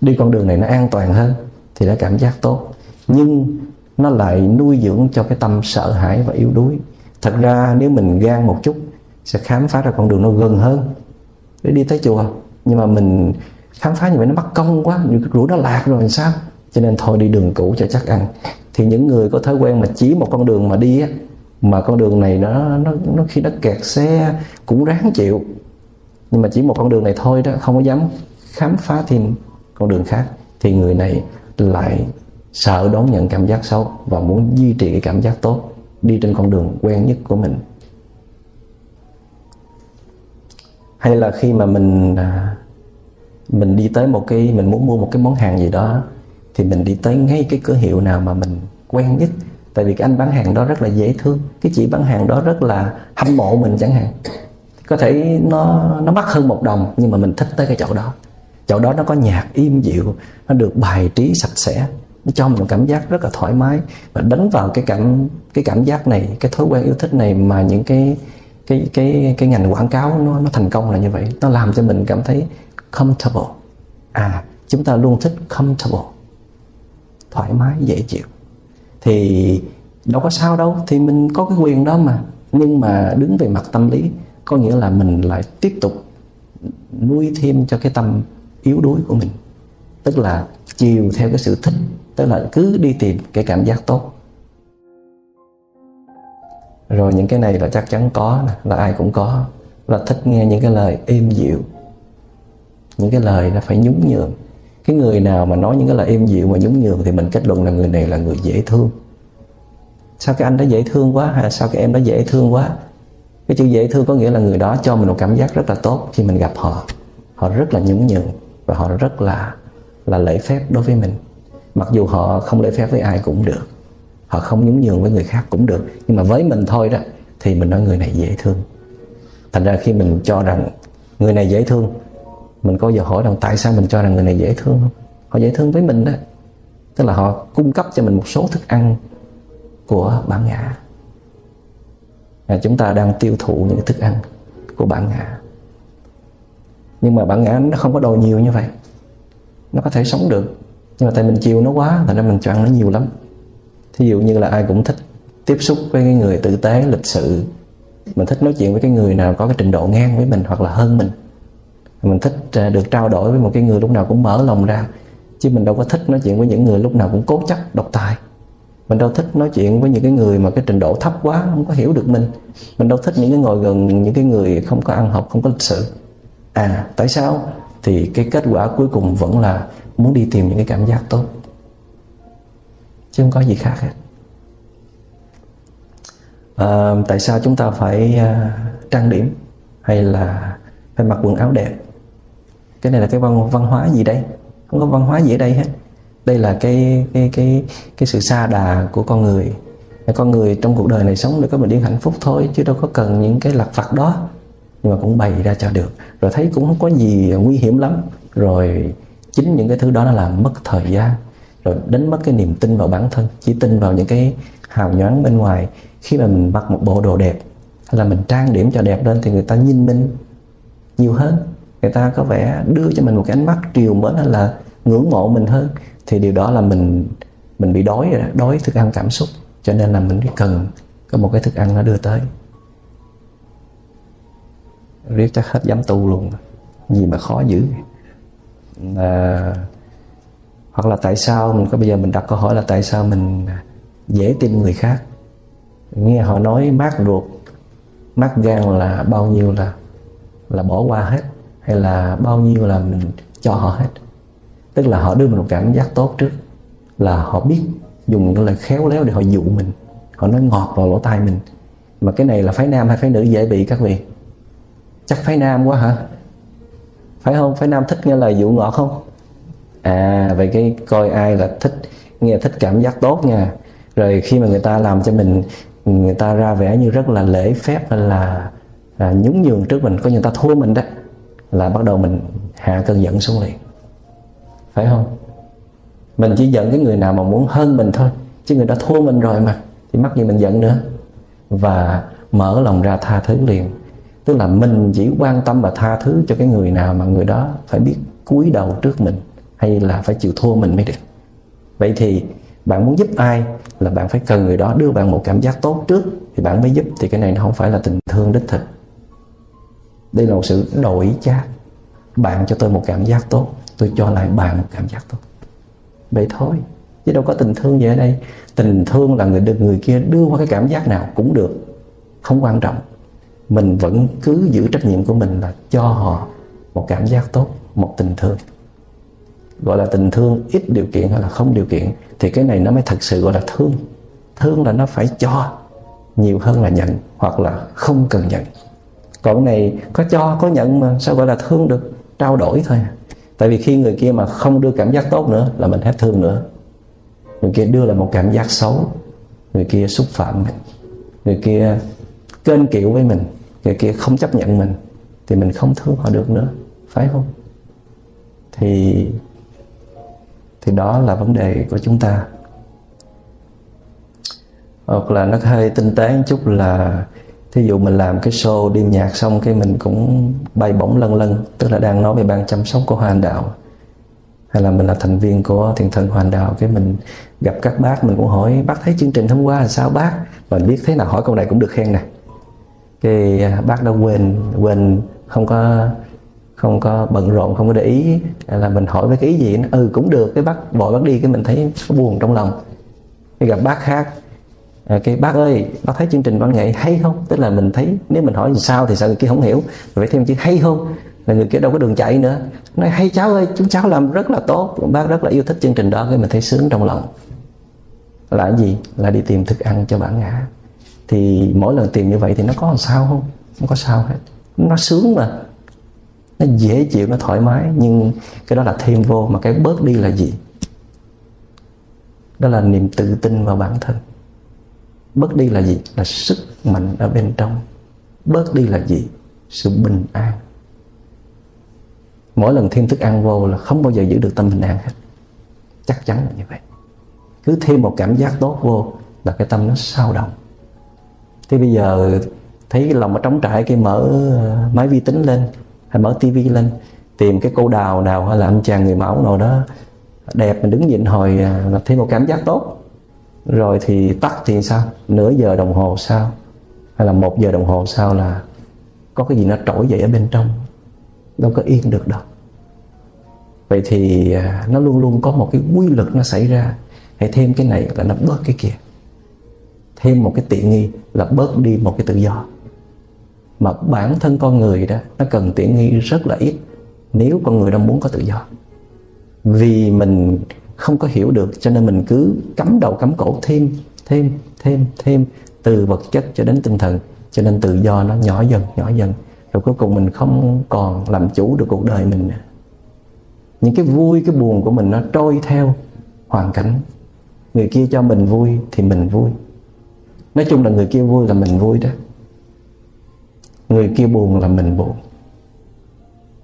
Đi con đường này nó an toàn hơn thì đã cảm giác tốt, nhưng nó lại nuôi dưỡng cho cái tâm sợ hãi và yếu đuối. Thật ra nếu mình gan một chút sẽ khám phá ra con đường nó gần hơn để đi tới chùa, nhưng mà mình khám phá như vậy nó mắc công quá, những cái rủi nó lạc rồi làm sao, cho nên thôi đi đường cũ cho chắc ăn. Thì những người có thói quen mà chỉ một con đường mà đi á, mà con đường này nó, nó, nó khi nó kẹt xe cũng ráng chịu, nhưng mà chỉ một con đường này thôi đó, không có dám khám phá thêm con đường khác, thì người này lại sợ đón nhận cảm giác xấu và muốn duy trì cái cảm giác tốt, đi trên con đường quen nhất của mình. Hay là khi mà mình mình đi tới một cái, mình muốn mua một cái món hàng gì đó, thì mình đi tới ngay cái cửa hiệu nào mà mình quen nhất, tại vì cái anh bán hàng đó rất là dễ thương, cái chị bán hàng đó rất là hâm mộ mình chẳng hạn. Có thể nó nó mắc hơn một đồng, nhưng mà mình thích tới cái chỗ đó. Chỗ đó nó có nhạc im dịu, nó được bài trí sạch sẽ, nó cho mình một cảm giác rất là thoải mái. Và đánh vào cái cảm cái cảm giác này, cái thói quen yêu thích này mà những cái cái cái cái ngành quảng cáo nó nó thành công là như vậy. Nó làm cho mình cảm thấy comfortable. À, chúng ta luôn thích comfortable, thoải mái, dễ chịu. Thì đâu có sao đâu, thì mình có cái quyền đó mà. Nhưng mà đứng về mặt tâm lý, có nghĩa là mình lại tiếp tục nuôi thêm cho cái tâm yếu đuối của mình. Tức là chiều theo cái sự thích, tức là cứ đi tìm cái cảm giác tốt. Rồi những cái này là chắc chắn có, là ai cũng có. Là thích nghe những cái lời êm dịu, những cái lời nó phải nhún nhường. Cái người nào mà nói những cái lời êm dịu mà nhún nhường thì mình kết luận là người này là người dễ thương. Sao cái anh đó dễ thương quá, hay là sao cái em đó dễ thương quá. Cái chữ dễ thương có nghĩa là người đó cho mình một cảm giác rất là tốt khi mình gặp họ. Họ rất là nhún nhường và họ rất là là lễ phép đối với mình. Mặc dù họ không lễ phép với ai cũng được, họ không nhún nhường với người khác cũng được, nhưng mà với mình thôi đó thì mình nói người này dễ thương. Thành ra khi mình cho rằng người này dễ thương, mình có giờ hỏi rằng tại sao mình cho rằng người này dễ thương không? Họ dễ thương với mình đó. Tức là họ cung cấp cho mình một số thức ăn của bản ngã. À, chúng ta đang tiêu thụ những thức ăn của bản ngã. Nhưng mà bản ngã nó không có đồ nhiều như vậy, nó có thể sống được. Nhưng mà tại mình chiều nó quá, thành ra mình cho ăn nó nhiều lắm. Thí dụ như là ai cũng thích tiếp xúc với cái người tử tế, lịch sự. Mình thích nói chuyện với cái người nào có cái trình độ ngang với mình hoặc là hơn mình. Mình thích được trao đổi với một cái người lúc nào cũng mở lòng ra. Chứ mình đâu có thích nói chuyện với những người lúc nào cũng cố chấp, độc tài. Mình đâu thích nói chuyện với những cái người mà cái trình độ thấp quá, không có hiểu được mình. Mình đâu thích những cái ngồi gần những cái người không có ăn học, không có lịch sự. À, tại sao? Thì cái kết quả cuối cùng vẫn là muốn đi tìm những cái cảm giác tốt, chứ không có gì khác hết. À, tại sao chúng ta phải uh, trang điểm hay là phải mặc quần áo đẹp? Cái này là cái văn, văn hóa gì đây? Không có văn hóa gì ở đây hết. Đây là cái cái cái cái sự sa đà của con người. Con người trong cuộc đời này sống để có bình yên hạnh phúc thôi, chứ đâu có cần những cái lặt vặt đó. Nhưng mà cũng bày ra cho được, rồi thấy cũng không có gì nguy hiểm lắm. Rồi chính những cái thứ đó nó làm mất thời gian, rồi đánh mất cái niềm tin vào bản thân, chỉ tin vào những cái hào nhoáng bên ngoài. Khi mà mình mặc một bộ đồ đẹp hay là mình trang điểm cho đẹp lên thì người ta nhìn mình nhiều hơn, người ta có vẻ đưa cho mình một cái ánh mắt trìu mến hay là ngưỡng mộ mình hơn. Thì điều đó là mình mình bị đói rồi đó, đói thức ăn cảm xúc, cho nên là mình cần có một cái thức ăn nó đưa tới. Riết chắc hết dám tu luôn, gì mà khó dữ à. Hoặc là tại sao mình có, bây giờ mình đặt câu hỏi là tại sao mình dễ tin người khác. Nghe họ nói mát ruột, mát gan là bao nhiêu là là bỏ qua hết, hay là bao nhiêu là mình cho họ hết. Tức là họ đưa mình một cảm giác tốt trước, là họ biết dùng những lời khéo léo để họ dụ mình, họ nói ngọt vào lỗ tai mình. Mà cái này là phái nam hay phái nữ dễ bị các vị? Chắc phái nam quá hả? Phải không? Phái nam thích nghe lời dụ ngọt không? À, vậy cái coi ai là thích nghe, thích cảm giác tốt nha. Rồi khi mà người ta làm cho mình người ta ra vẻ như rất là lễ phép, là, là nhún nhường trước mình, có người ta thua mình đó, là bắt đầu mình hạ cơn giận xuống liền, phải không? Mình chỉ giận cái người nào mà muốn hơn mình thôi, chứ người đã thua mình rồi mà thì mắc gì mình giận nữa. Và mở lòng ra tha thứ liền, tức là mình chỉ quan tâm và tha thứ cho cái người nào mà người đó phải biết cúi đầu trước mình, hay là phải chịu thua mình mới được. Vậy thì bạn muốn giúp ai là bạn phải cần người đó đưa bạn một cảm giác tốt trước thì bạn mới giúp, thì cái này nó không phải là tình thương đích thực. Đây là một sự đổi chác. Bạn cho tôi một cảm giác tốt, tôi cho lại bạn một cảm giác tốt, vậy thôi, chứ đâu có tình thương gì ở đây. Tình thương là người người kia đưa qua cái cảm giác nào cũng được, không quan trọng. Mình vẫn cứ giữ trách nhiệm của mình là cho họ một cảm giác tốt, một tình thương. Gọi là tình thương ít điều kiện hay là không điều kiện thì cái này nó mới thật sự gọi là thương. Thương là nó phải cho nhiều hơn là nhận, hoặc là không cần nhận. Còn này có cho có nhận mà sao gọi là thương được, trao đổi thôi. Tại vì khi người kia mà không đưa cảm giác tốt nữa là mình hết thương nữa. Người kia đưa lại một cảm giác xấu, người kia xúc phạm mình, người kia kênh kiệu với mình, người kia không chấp nhận mình, thì mình không thương họ được nữa, phải không? Thì Thì đó là vấn đề của chúng ta. Hoặc là nó hơi tinh tế một chút là thí dụ mình làm cái show đêm nhạc xong cái mình cũng bay bổng lân lân, tức là đang nói về ban chăm sóc của Hoa Anh Đạo, hay là mình là thành viên của Thiền Thần Hoa Anh Đạo, cái mình gặp các bác mình cũng hỏi bác thấy chương trình hôm qua là sao bác, mình biết thế nào hỏi câu này cũng được khen nè. Cái bác đã quên quên không có không có bận rộn, không có để ý là mình hỏi với cái ý gì, nó ừ cũng được, cái bác bỏ bác đi, cái mình thấy buồn trong lòng. Cái gặp bác khác, cái bác ơi bác thấy chương trình văn nghệ hay không, tức là mình thấy nếu mình hỏi sao thì sao người kia không hiểu, phải thêm chữ hay không là người kia đâu có đường chạy nữa, nói hay cháu ơi, chúng cháu làm rất là tốt, bác rất là yêu thích chương trình đó, cái mình thấy sướng trong lòng. Là cái gì? Là đi tìm thức ăn cho bản ngã. Thì mỗi lần tìm như vậy thì nó có làm sao không? Không có sao hết, nó sướng mà, nó dễ chịu, nó thoải mái. Nhưng cái đó là thêm vô, mà cái bớt đi là gì? Đó là niềm tự tin vào bản thân. Bớt đi là gì? Là sức mạnh ở bên trong. Bớt đi là gì? Sự bình an. Mỗi lần thêm thức ăn vô là không bao giờ giữ được tâm bình an hết, chắc chắn là như vậy. Cứ thêm một cảm giác tốt vô là cái tâm nó sao động. Thế bây giờ thấy cái lòng nó trống trải, cái mở máy vi tính lên, hay mở tivi lên, tìm cái cô đào nào hay là anh chàng người mẫu nào đó đẹp, mình đứng nhìn hồi là thêm một cảm giác tốt. Rồi thì tắt thì sao? Nửa giờ đồng hồ sau hay là một giờ đồng hồ sau là có cái gì nó trỗi dậy ở bên trong, đâu có yên được đâu. Vậy thì nó luôn luôn có một cái quy luật nó xảy ra. Hãy thêm cái này là nó bớt cái kia, thêm một cái tiện nghi là bớt đi một cái tự do. Mà bản thân con người đó, nó cần tiện nghi rất là ít nếu con người đó muốn có tự do. Vì mình không có hiểu được cho nên mình cứ cắm đầu cắm cổ thêm, thêm, thêm, thêm, từ vật chất cho đến tinh thần. Cho nên tự do nó nhỏ dần, nhỏ dần, rồi cuối cùng mình không còn làm chủ được cuộc đời mình. Những cái vui, cái buồn của mình nó trôi theo hoàn cảnh. Người kia cho mình vui thì mình vui. Nói chung là người kia vui là mình vui đó, người kia buồn là mình buồn.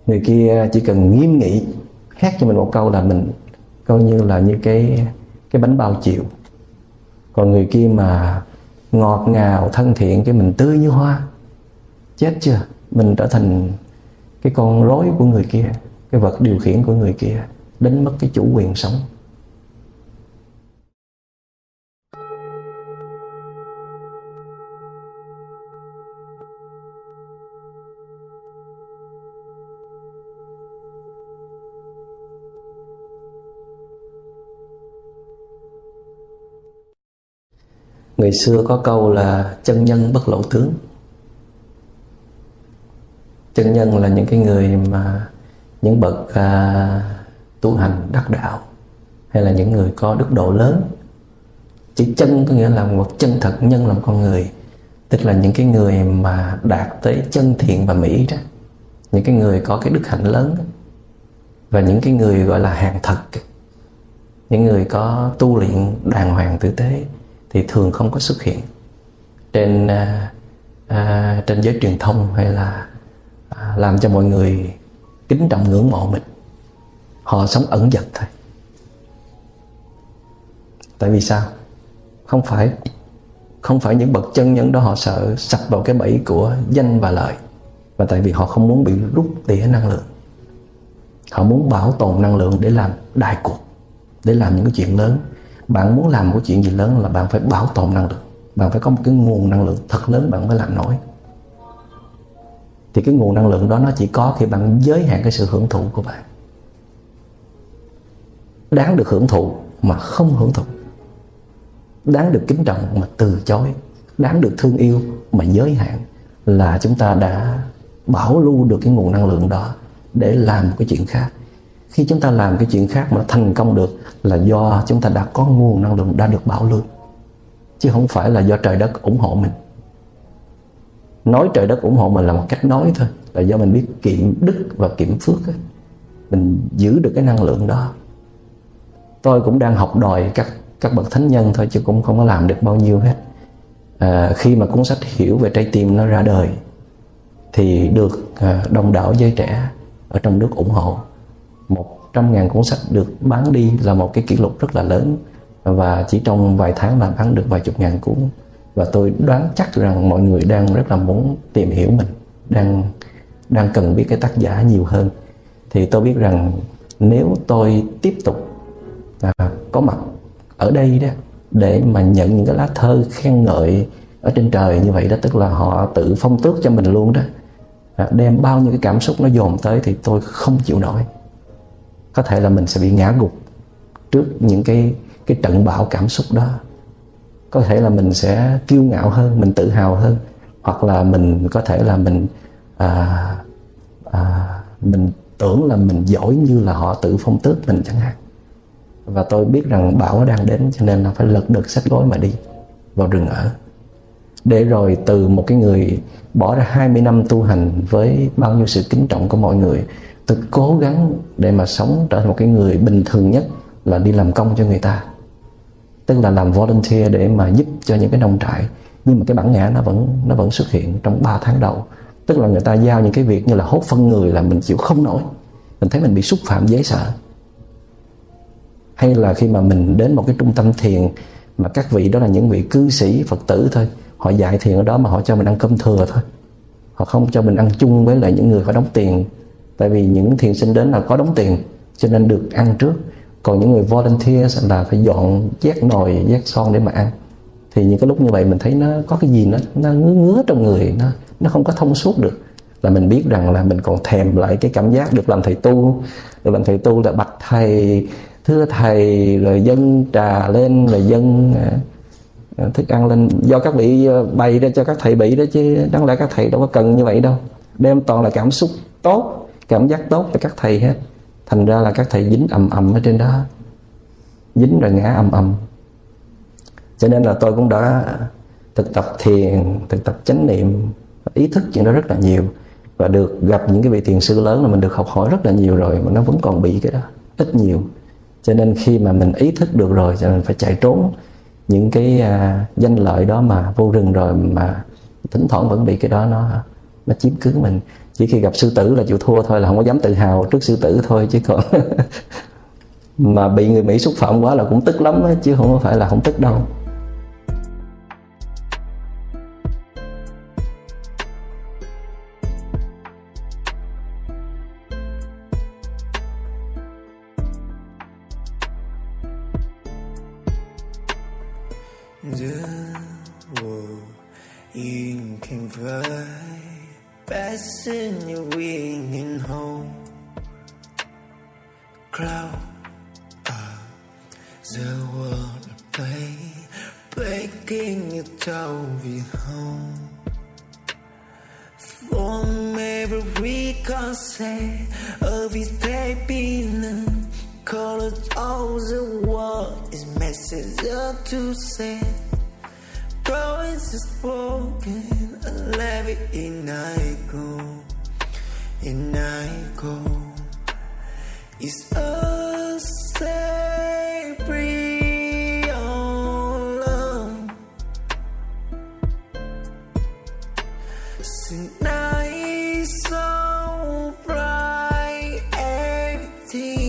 Người kia chỉ cần nghiêm nghị hát cho mình một câu là mình coi như là như cái cái bánh bao chịu. Còn người kia mà ngọt ngào thân thiện cái mình tươi như hoa, chết chưa, mình trở thành cái con rối của người kia, cái vật điều khiển của người kia, đánh mất cái chủ quyền sống. Ngày xưa có câu là chân nhân bất lộ tướng. Chân nhân là những cái người mà những bậc à, tu hành đắc đạo, hay là những người có đức độ lớn. Chữ chân có nghĩa là một chân thật, nhân làm con người, tức là những cái người mà đạt tới chân thiện và mỹ đó, những cái người có cái đức hạnh lớn đó. Và những cái người gọi là hàng thật, những người có tu luyện đàng hoàng tử tế thì thường không có xuất hiện. trên à, trên giới truyền thông, hay là à, làm cho mọi người kính trọng ngưỡng mộ mình. Họ sống ẩn dật thôi. Tại vì sao? Không phải Không phải những bậc chân nhân đó họ sợ sập vào cái bẫy của danh và lợi, mà tại vì họ không muốn bị rút tỉa năng lượng. Họ muốn bảo tồn năng lượng để làm đại cuộc, để làm những cái chuyện lớn. Bạn muốn làm một cái chuyện gì lớn là bạn phải bảo tồn năng lượng. Bạn phải có một cái nguồn năng lượng thật lớn bạn mới làm nổi. Thì cái nguồn năng lượng đó nó chỉ có khi bạn giới hạn cái sự hưởng thụ của bạn. Đáng được hưởng thụ mà không hưởng thụ, đáng được kính trọng mà từ chối, đáng được thương yêu mà giới hạn, là chúng ta đã bảo lưu được cái nguồn năng lượng đó để làm cái chuyện khác. Khi chúng ta làm cái chuyện khác mà thành công được là do chúng ta đã có nguồn năng lượng đã được bảo lưu, chứ không phải là do trời đất ủng hộ mình. Nói trời đất ủng hộ mình là một cách nói thôi, là do mình biết kiệm đức và kiệm phước ấy. Mình giữ được cái năng lượng đó. Tôi cũng đang học đòi các các bậc thánh nhân thôi, chứ cũng không có làm được bao nhiêu hết. À, khi mà cuốn sách Hiểu về Trái Tim nó ra đời thì được à, đông đảo giới trẻ ở trong nước ủng hộ. Một trăm ngàn cuốn sách được bán đi là một cái kỷ lục rất là lớn, và chỉ trong vài tháng là bán được vài chục ngàn cuốn. Và tôi đoán chắc rằng mọi người đang rất là muốn tìm hiểu mình, đang đang cần biết cái tác giả nhiều hơn. Thì tôi biết rằng nếu tôi tiếp tục à, có mặt ở đây đó để mà nhận những cái lá thơ khen ngợi ở trên trời như vậy đó, tức là họ tự phong tước cho mình luôn đó, à, đem bao nhiêu cái cảm xúc nó dồn tới, thì tôi không chịu nổi. Có thể là mình sẽ bị ngã gục trước những cái cái trận bão cảm xúc đó. Có thể là mình sẽ kiêu ngạo hơn, mình tự hào hơn, hoặc là mình có thể là mình à, à, mình tưởng là mình giỏi như là họ tự phong tước mình chẳng hạn. Và tôi biết rằng bão nó đang đến, cho nên là phải lật đật xách gối mà đi vào rừng ở. Để rồi từ một cái người bỏ ra hai mươi năm tu hành với bao nhiêu sự kính trọng của mọi người, tôi cố gắng để mà sống trở thành một cái người bình thường nhất, là đi làm công cho người ta, tức là làm volunteer để mà giúp cho những cái nông trại. Nhưng mà cái bản ngã nó vẫn nó vẫn xuất hiện trong ba tháng đầu, tức là người ta giao những cái việc như là hốt phân người là mình chịu không nổi, mình thấy mình bị xúc phạm dễ sợ. Hay là khi mà mình đến một cái trung tâm thiền mà các vị đó là những vị cư sĩ Phật tử thôi, họ dạy thiền ở đó mà họ cho mình ăn cơm thừa thôi, họ không cho mình ăn chung với lại những người có đóng tiền. Tại vì những thiền sinh đến là có đóng tiền cho nên được ăn trước, còn những người volunteer là phải dọn vét nồi vét son để mà ăn. Thì những cái lúc như vậy mình thấy nó có cái gì nó, nó ngứa ngứa trong người, nó nó không có thông suốt được, là mình biết rằng là mình còn thèm lại cái cảm giác được làm thầy tu. Được làm thầy tu là bạch thầy, thưa thầy, rồi dâng trà lên, rồi dâng thức ăn lên, do các vị bày ra cho các thầy bị đó, chứ đáng lẽ các thầy đâu có cần như vậy đâu. Đem toàn là cảm xúc tốt, cảm giác tốt cho các thầy hết, thành ra là các thầy dính ầm ầm ở trên đó, dính rồi ngã ầm ầm. Cho nên là tôi cũng đã thực tập thiền, thực tập chánh niệm, ý thức chuyện đó rất là nhiều, và được gặp những cái vị thiền sư lớn là mình được học hỏi rất là nhiều rồi, mà nó vẫn còn bị cái đó ít nhiều. Cho nên khi mà mình ý thức được rồi thì mình phải chạy trốn những cái à, danh lợi đó mà vô rừng rồi, mà thỉnh thoảng vẫn bị cái đó nó nó chiếm cứ mình. Chỉ khi gặp sư tử là chịu thua thôi, là không có dám tự hào trước sư tử thôi, chứ còn mà bị người Mỹ xúc phạm quá là cũng tức lắm ấy, chứ không phải là không tức đâu. Passing your winging home, cloud up the world of pain, breaking your town with home. From every week I say, every day being a color, all the world is message up to say. Promise is broken, I love it in I go, in I go. It's a sacred love. so bright, everything.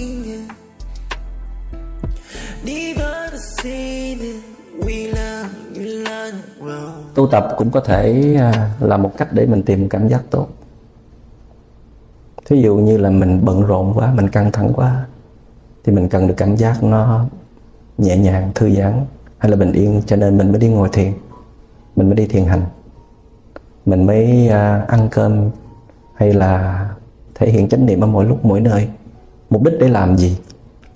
Tu tập cũng có thể là một cách để mình tìm cảm giác tốt. Thí dụ như là mình bận rộn quá, mình căng thẳng quá, thì mình cần được cảm giác nó nhẹ nhàng, thư giãn hay là bình yên, cho nên mình mới đi ngồi thiền, mình mới đi thiền hành, mình mới ăn cơm hay là thể hiện chánh niệm ở mỗi lúc, mỗi nơi. Mục đích để làm gì?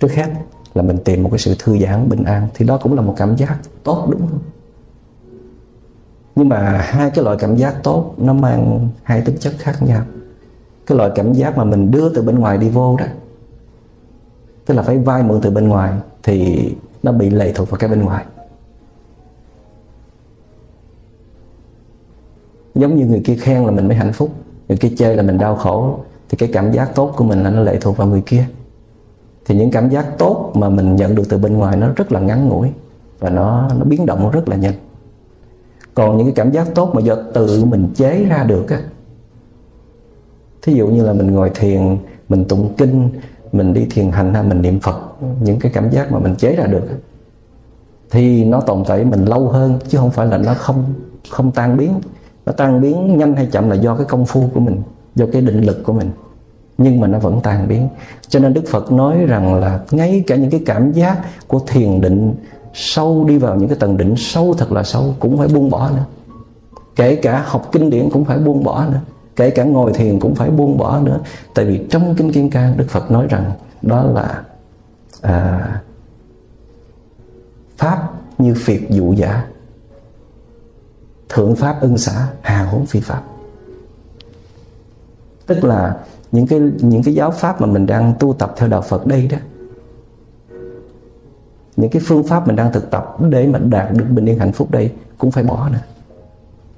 Trước hết là mình tìm một cái sự thư giãn, bình an, thì đó cũng là một cảm giác tốt, đúng không? Nhưng mà hai cái loại cảm giác tốt nó mang hai tính chất khác nhau. Cái loại cảm giác mà mình đưa từ bên ngoài đi vô đó, tức là phải vay mượn từ bên ngoài, thì nó bị lệ thuộc vào cái bên ngoài. Giống như người kia khen là mình mới hạnh phúc, người kia chê là mình đau khổ, thì cái cảm giác tốt của mình là nó lệ thuộc vào người kia. Thì những cảm giác tốt mà mình nhận được từ bên ngoài nó rất là ngắn ngủi và nó, nó biến động rất là nhanh. Còn những cái cảm giác tốt mà do tự mình chế ra được á, thí dụ như là mình ngồi thiền, mình tụng kinh, mình đi thiền hành hay mình niệm Phật, những cái cảm giác mà mình chế ra được á, thì nó tồn tại mình lâu hơn, chứ không phải là nó không, không tan biến. Nó tan biến nhanh hay chậm là do cái công phu của mình, do cái định lực của mình, nhưng mà nó vẫn tan biến. Cho nên Đức Phật nói rằng là ngay cả những cái cảm giác của thiền định sâu, đi vào những cái tầng định sâu thật là sâu, cũng phải buông bỏ nữa. Kể cả học kinh điển cũng phải buông bỏ nữa, kể cả ngồi thiền cũng phải buông bỏ nữa. Tại vì trong Kinh Kim Cang, Đức Phật nói rằng đó là à, pháp như phiệt dụ giả, thượng pháp ưng xả, hà huống phi pháp. Tức là những cái, những cái giáo pháp mà mình đang tu tập theo đạo Phật đây đó, những cái phương pháp mình đang thực tập để mà đạt được bình yên hạnh phúc đây cũng phải bỏ nữa.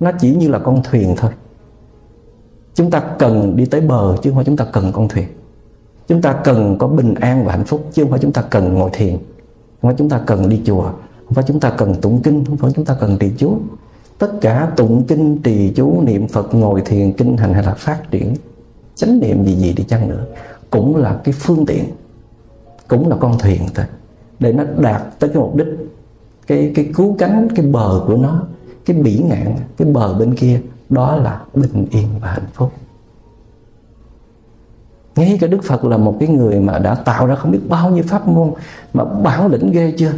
Nó chỉ như là con thuyền thôi. Chúng ta cần đi tới bờ chứ không phải chúng ta cần con thuyền. Chúng ta cần có bình an và hạnh phúc chứ không phải chúng ta cần ngồi thiền, không phải chúng ta cần đi chùa, không phải chúng ta cần tụng kinh, không phải chúng ta cần trì chú. Tất cả tụng kinh, trì chú, niệm Phật, ngồi thiền, kinh hành hay là phát triển chánh niệm gì gì đi chăng nữa cũng là cái phương tiện, cũng là con thuyền thôi, để nó đạt tới cái mục đích, cái, cái cứu cánh, cái bờ của nó, cái bỉ ngạn, cái bờ bên kia, đó là bình yên và hạnh phúc. Ngay cả Đức Phật là một cái người mà đã tạo ra không biết bao nhiêu pháp môn mà bảo lĩnh ghê chưa,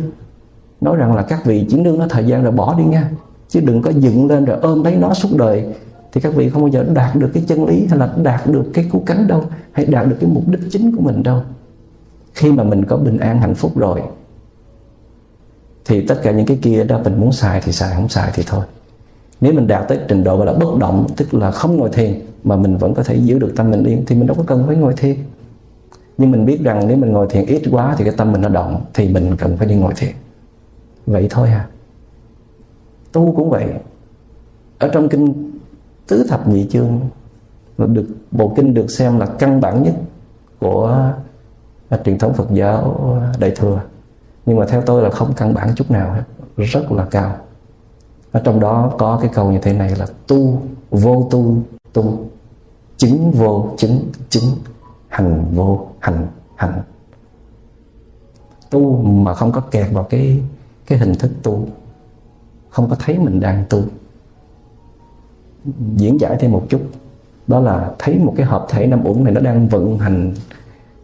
nói rằng là các vị chỉ nương nó thời gian rồi bỏ đi nha, chứ đừng có dựng lên rồi ôm lấy nó suốt đời, thì các vị không bao giờ đạt được cái chân lý hay là đạt được cái cứu cánh đâu, hay đạt được cái mục đích chính của mình đâu. Khi mà mình có bình an hạnh phúc rồi thì tất cả những cái kia đó mình muốn xài thì xài, không xài thì thôi. Nếu mình đạt tới trình độ gọi là bất động, tức là không ngồi thiền mà mình vẫn có thể giữ được tâm mình yên, thì mình đâu có cần phải ngồi thiền. Nhưng mình biết rằng nếu mình ngồi thiền ít quá thì cái tâm mình nó động, thì mình cần phải đi ngồi thiền. Vậy thôi à. Tu cũng vậy. Ở trong kinh Tứ Thập Nhị Chương, được bộ kinh được xem là căn bản nhất của truyền thống Phật giáo Đại Thừa, nhưng mà theo tôi là không căn bản chút nào hết, rất là cao. Ở trong đó có cái câu như thế này là tu vô tu tu, chứng vô chứng chứng, hành vô hành hành. Tu mà không có kẹt vào cái, cái hình thức tu, không có thấy mình đang tu. Diễn giải thêm một chút, đó là thấy một cái hợp thể năm uẩn này nó đang vận hành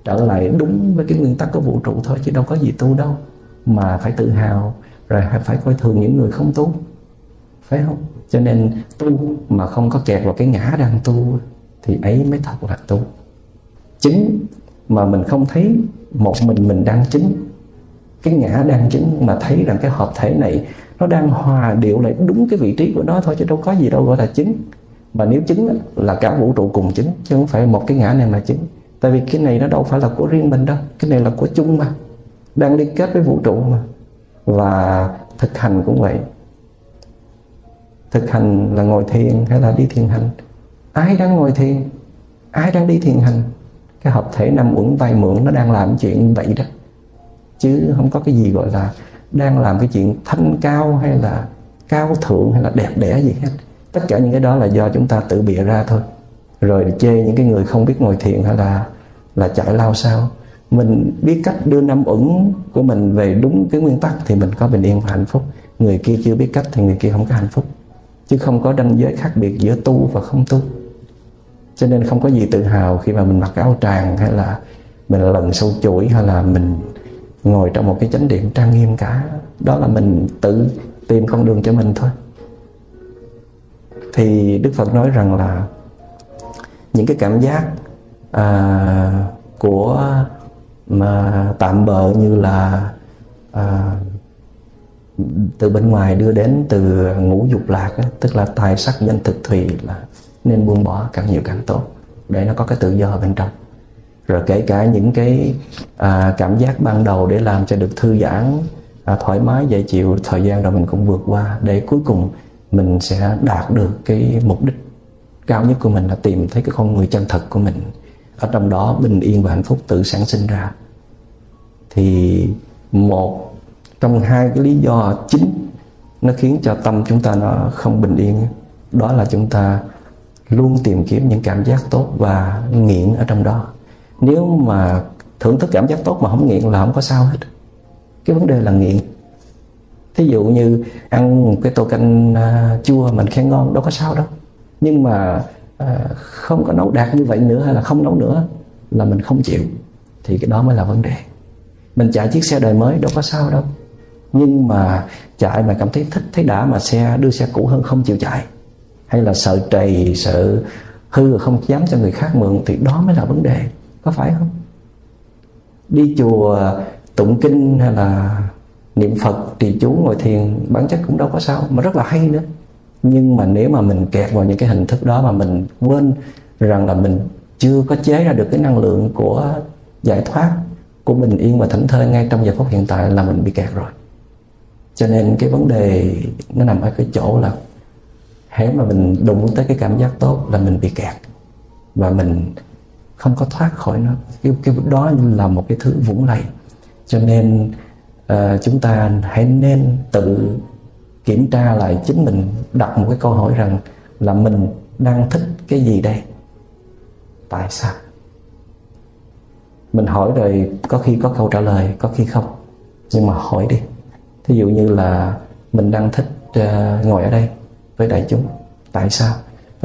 trở lại đúng với cái nguyên tắc của vũ trụ thôi, chứ đâu có gì tu đâu mà phải tự hào, rồi phải coi thường những người không tu, phải không? Cho nên tu mà không có kẹt vào cái ngã đang tu thì ấy mới thật là tu. Chứng mà mình không thấy một mình mình đang chứng, cái ngã đang chứng, mà thấy rằng cái hợp thể này nó đang hòa điệu lại đúng cái vị trí của nó thôi, chứ đâu có gì đâu gọi là chứng. Mà nếu chứng là cả vũ trụ cùng chứng, chứ không phải một cái ngã này mà chứng. Tại vì cái này nó đâu phải là của riêng mình đâu, cái này là của chung mà, đang liên kết với vũ trụ mà. Và thực hành cũng vậy. Thực hành là ngồi thiền hay là đi thiền hành. Ai đang ngồi thiền, ai đang đi thiền hành, cái hợp thể năm uẩn vay mượn nó đang làm chuyện vậy đó, chứ không có cái gì gọi là đang làm cái chuyện thanh cao hay là cao thượng hay là đẹp đẽ gì hết. Tất cả những cái đó là do chúng ta tự bịa ra thôi. rồi chê những cái người không biết ngồi thiền hay là là chạy lao sao. Mình biết cách đưa năm uẩn của mình về đúng cái nguyên tắc thì mình có bình yên và hạnh phúc. Người kia chưa biết cách thì người kia không có hạnh phúc. Chứ không có ranh giới khác biệt giữa tu và không tu. Cho nên không có gì tự hào khi mà mình mặc áo tràng, hay là mình lần sâu chuỗi, hay là mình ngồi trong một cái chánh điện trang nghiêm cả. Đó là mình tự tìm con đường cho mình thôi. Thì Đức Phật nói rằng là những cái cảm giác à, của mà tạm bợ như là à, từ bên ngoài đưa đến từ ngũ dục lạc á, tức là tài sắc danh thực thùy, là nên buông bỏ càng nhiều càng tốt để nó có cái tự do bên trong. Rồi kể cả những cái à, cảm giác ban đầu để làm cho được thư giãn, à, thoải mái, dễ chịu, thời gian rồi mình cũng vượt qua để cuối cùng mình sẽ đạt được cái mục đích cao nhất của mình là tìm thấy cái con người chân thật của mình. Ở trong đó bình yên và hạnh phúc tự sản sinh ra. Thì một trong hai cái lý do chính nó khiến cho tâm chúng ta nó không bình yên, đó là chúng ta luôn tìm kiếm những cảm giác tốt và nghiện ở trong đó. Nếu mà thưởng thức cảm giác tốt mà không nghiện là không có sao hết. Cái vấn đề là nghiện. Thí dụ như ăn một cái tô canh uh, chua mình khen ngon, đâu có sao đâu. Nhưng mà À, không có nấu đạt như vậy nữa, hay là không nấu nữa, là mình không chịu. Thì cái đó mới là vấn đề. Mình chạy chiếc xe đời mới đâu có sao đâu, nhưng mà chạy mà cảm thấy thích, thấy đã, mà xe đưa xe cũ hơn không chịu chạy, hay là sợ trầy, sợ hư không dám cho người khác mượn, thì đó mới là vấn đề, có phải không? Đi chùa tụng kinh hay là niệm Phật, trì chú, ngồi thiền, bản chất cũng đâu có sao, mà rất là hay nữa. Nhưng mà nếu mà mình kẹt vào những cái hình thức đó mà mình quên rằng là mình chưa có chế ra được cái năng lượng của giải thoát, của bình yên và thảnh thơi ngay trong giờ phút hiện tại, là mình bị kẹt rồi. Cho nên cái vấn đề nó nằm ở cái chỗ là hễ mà mình đụng tới cái cảm giác tốt là mình bị kẹt và mình không có thoát khỏi nó. Cái, cái đó là một cái thứ vũng lầy. Cho nên uh, chúng ta hãy nên tự kiểm tra lại chính mình, đặt một cái câu hỏi rằng là mình đang thích cái gì đây? Tại sao? Mình hỏi rồi có khi có câu trả lời, có khi không. Nhưng mà hỏi đi. Thí dụ như là mình đang thích uh, ngồi ở đây với đại chúng. Tại sao?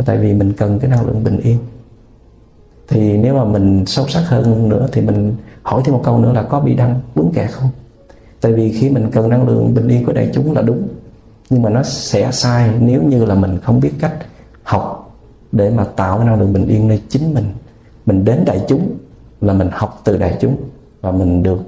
Tại vì mình cần cái năng lượng bình yên. Thì nếu mà mình sâu sắc hơn nữa thì mình hỏi thêm một câu nữa là có bị đang vướng kẹt không? Tại vì khi mình cần năng lượng bình yên của đại chúng là đúng, nhưng mà nó sẽ sai nếu như là mình không biết cách học để mà tạo năng lượng bình yên nơi chính mình. Mình đến đại chúng là mình học từ đại chúng, và mình được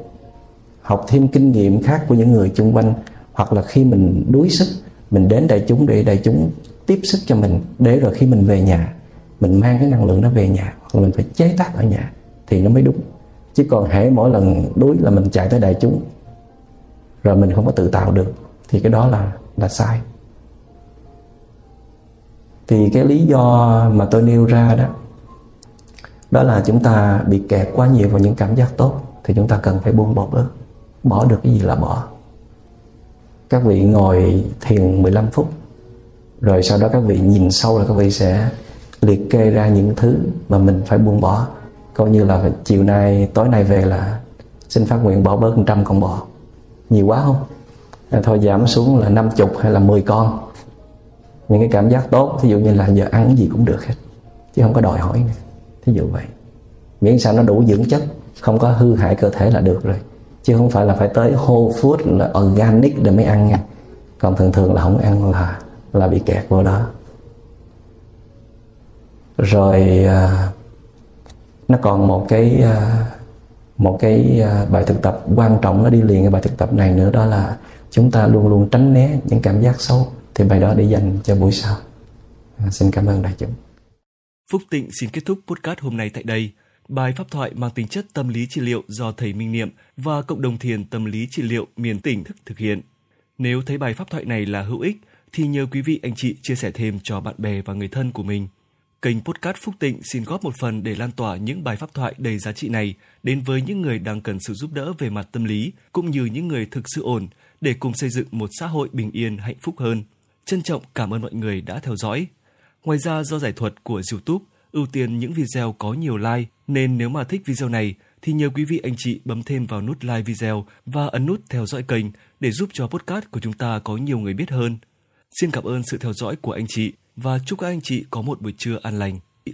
học thêm kinh nghiệm khác của những người xung quanh. Hoặc là khi mình đuối sức, mình đến đại chúng để đại chúng tiếp sức cho mình, để rồi khi mình về nhà mình mang cái năng lượng đó về nhà, hoặc là mình phải chế tác ở nhà thì nó mới đúng. Chứ còn hễ mỗi lần đuối là mình chạy tới đại chúng rồi mình không có tự tạo được thì cái đó là là sai. Thì cái lý do mà tôi nêu ra đó, đó là chúng ta bị kẹt quá nhiều vào những cảm giác tốt, thì chúng ta cần phải buông bỏ bớt. Bỏ được cái gì là bỏ. Các vị ngồi thiền mười lăm phút, rồi sau đó các vị nhìn sâu là các vị sẽ liệt kê ra những thứ mà mình phải buông bỏ. Coi như là chiều nay, tối nay về là xin phát nguyện bỏ bớt một trăm con bò. Nhiều quá không? Thôi giảm xuống là năm mươi hay là mười con. Những cái cảm giác tốt, thí dụ như là giờ ăn gì cũng được hết, chứ không có đòi hỏi nữa. Thí dụ vậy. Miễn sao nó đủ dưỡng chất, không có hư hại cơ thể là được rồi. Chứ không phải là phải tới whole food là organic để mới ăn nha. Còn thường thường là không ăn là là bị kẹt vô đó. Rồi nó còn một cái một cái bài thực tập quan trọng, nó đi liền cái bài thực tập này nữa, đó là chúng ta luôn luôn tránh né những cảm giác xấu. Thì bài đó để dành cho buổi sau. À, xin cảm ơn đại chúng. Phúc Tịnh xin kết thúc podcast hôm nay tại đây. Bài pháp thoại mang tính chất tâm lý trị liệu do Thầy Minh Niệm và Cộng đồng Thiền Tâm lý Trị liệu Miền Tỉnh Thức thực hiện. Nếu thấy bài pháp thoại này là hữu ích, thì nhờ quý vị anh chị chia sẻ thêm cho bạn bè và người thân của mình. Kênh podcast Phúc Tịnh xin góp một phần để lan tỏa những bài pháp thoại đầy giá trị này đến với những người đang cần sự giúp đỡ về mặt tâm lý, cũng như những người thực sự ổn, để cùng xây dựng một xã hội bình yên, hạnh phúc hơn. Trân trọng cảm ơn mọi người đã theo dõi. Ngoài ra, do giải thuật của YouTube, ưu tiên những video có nhiều like, nên nếu mà thích video này thì nhờ quý vị anh chị bấm thêm vào nút like video và ấn nút theo dõi kênh để giúp cho podcast của chúng ta có nhiều người biết hơn. Xin cảm ơn sự theo dõi của anh chị và chúc các anh chị có một buổi trưa an lành.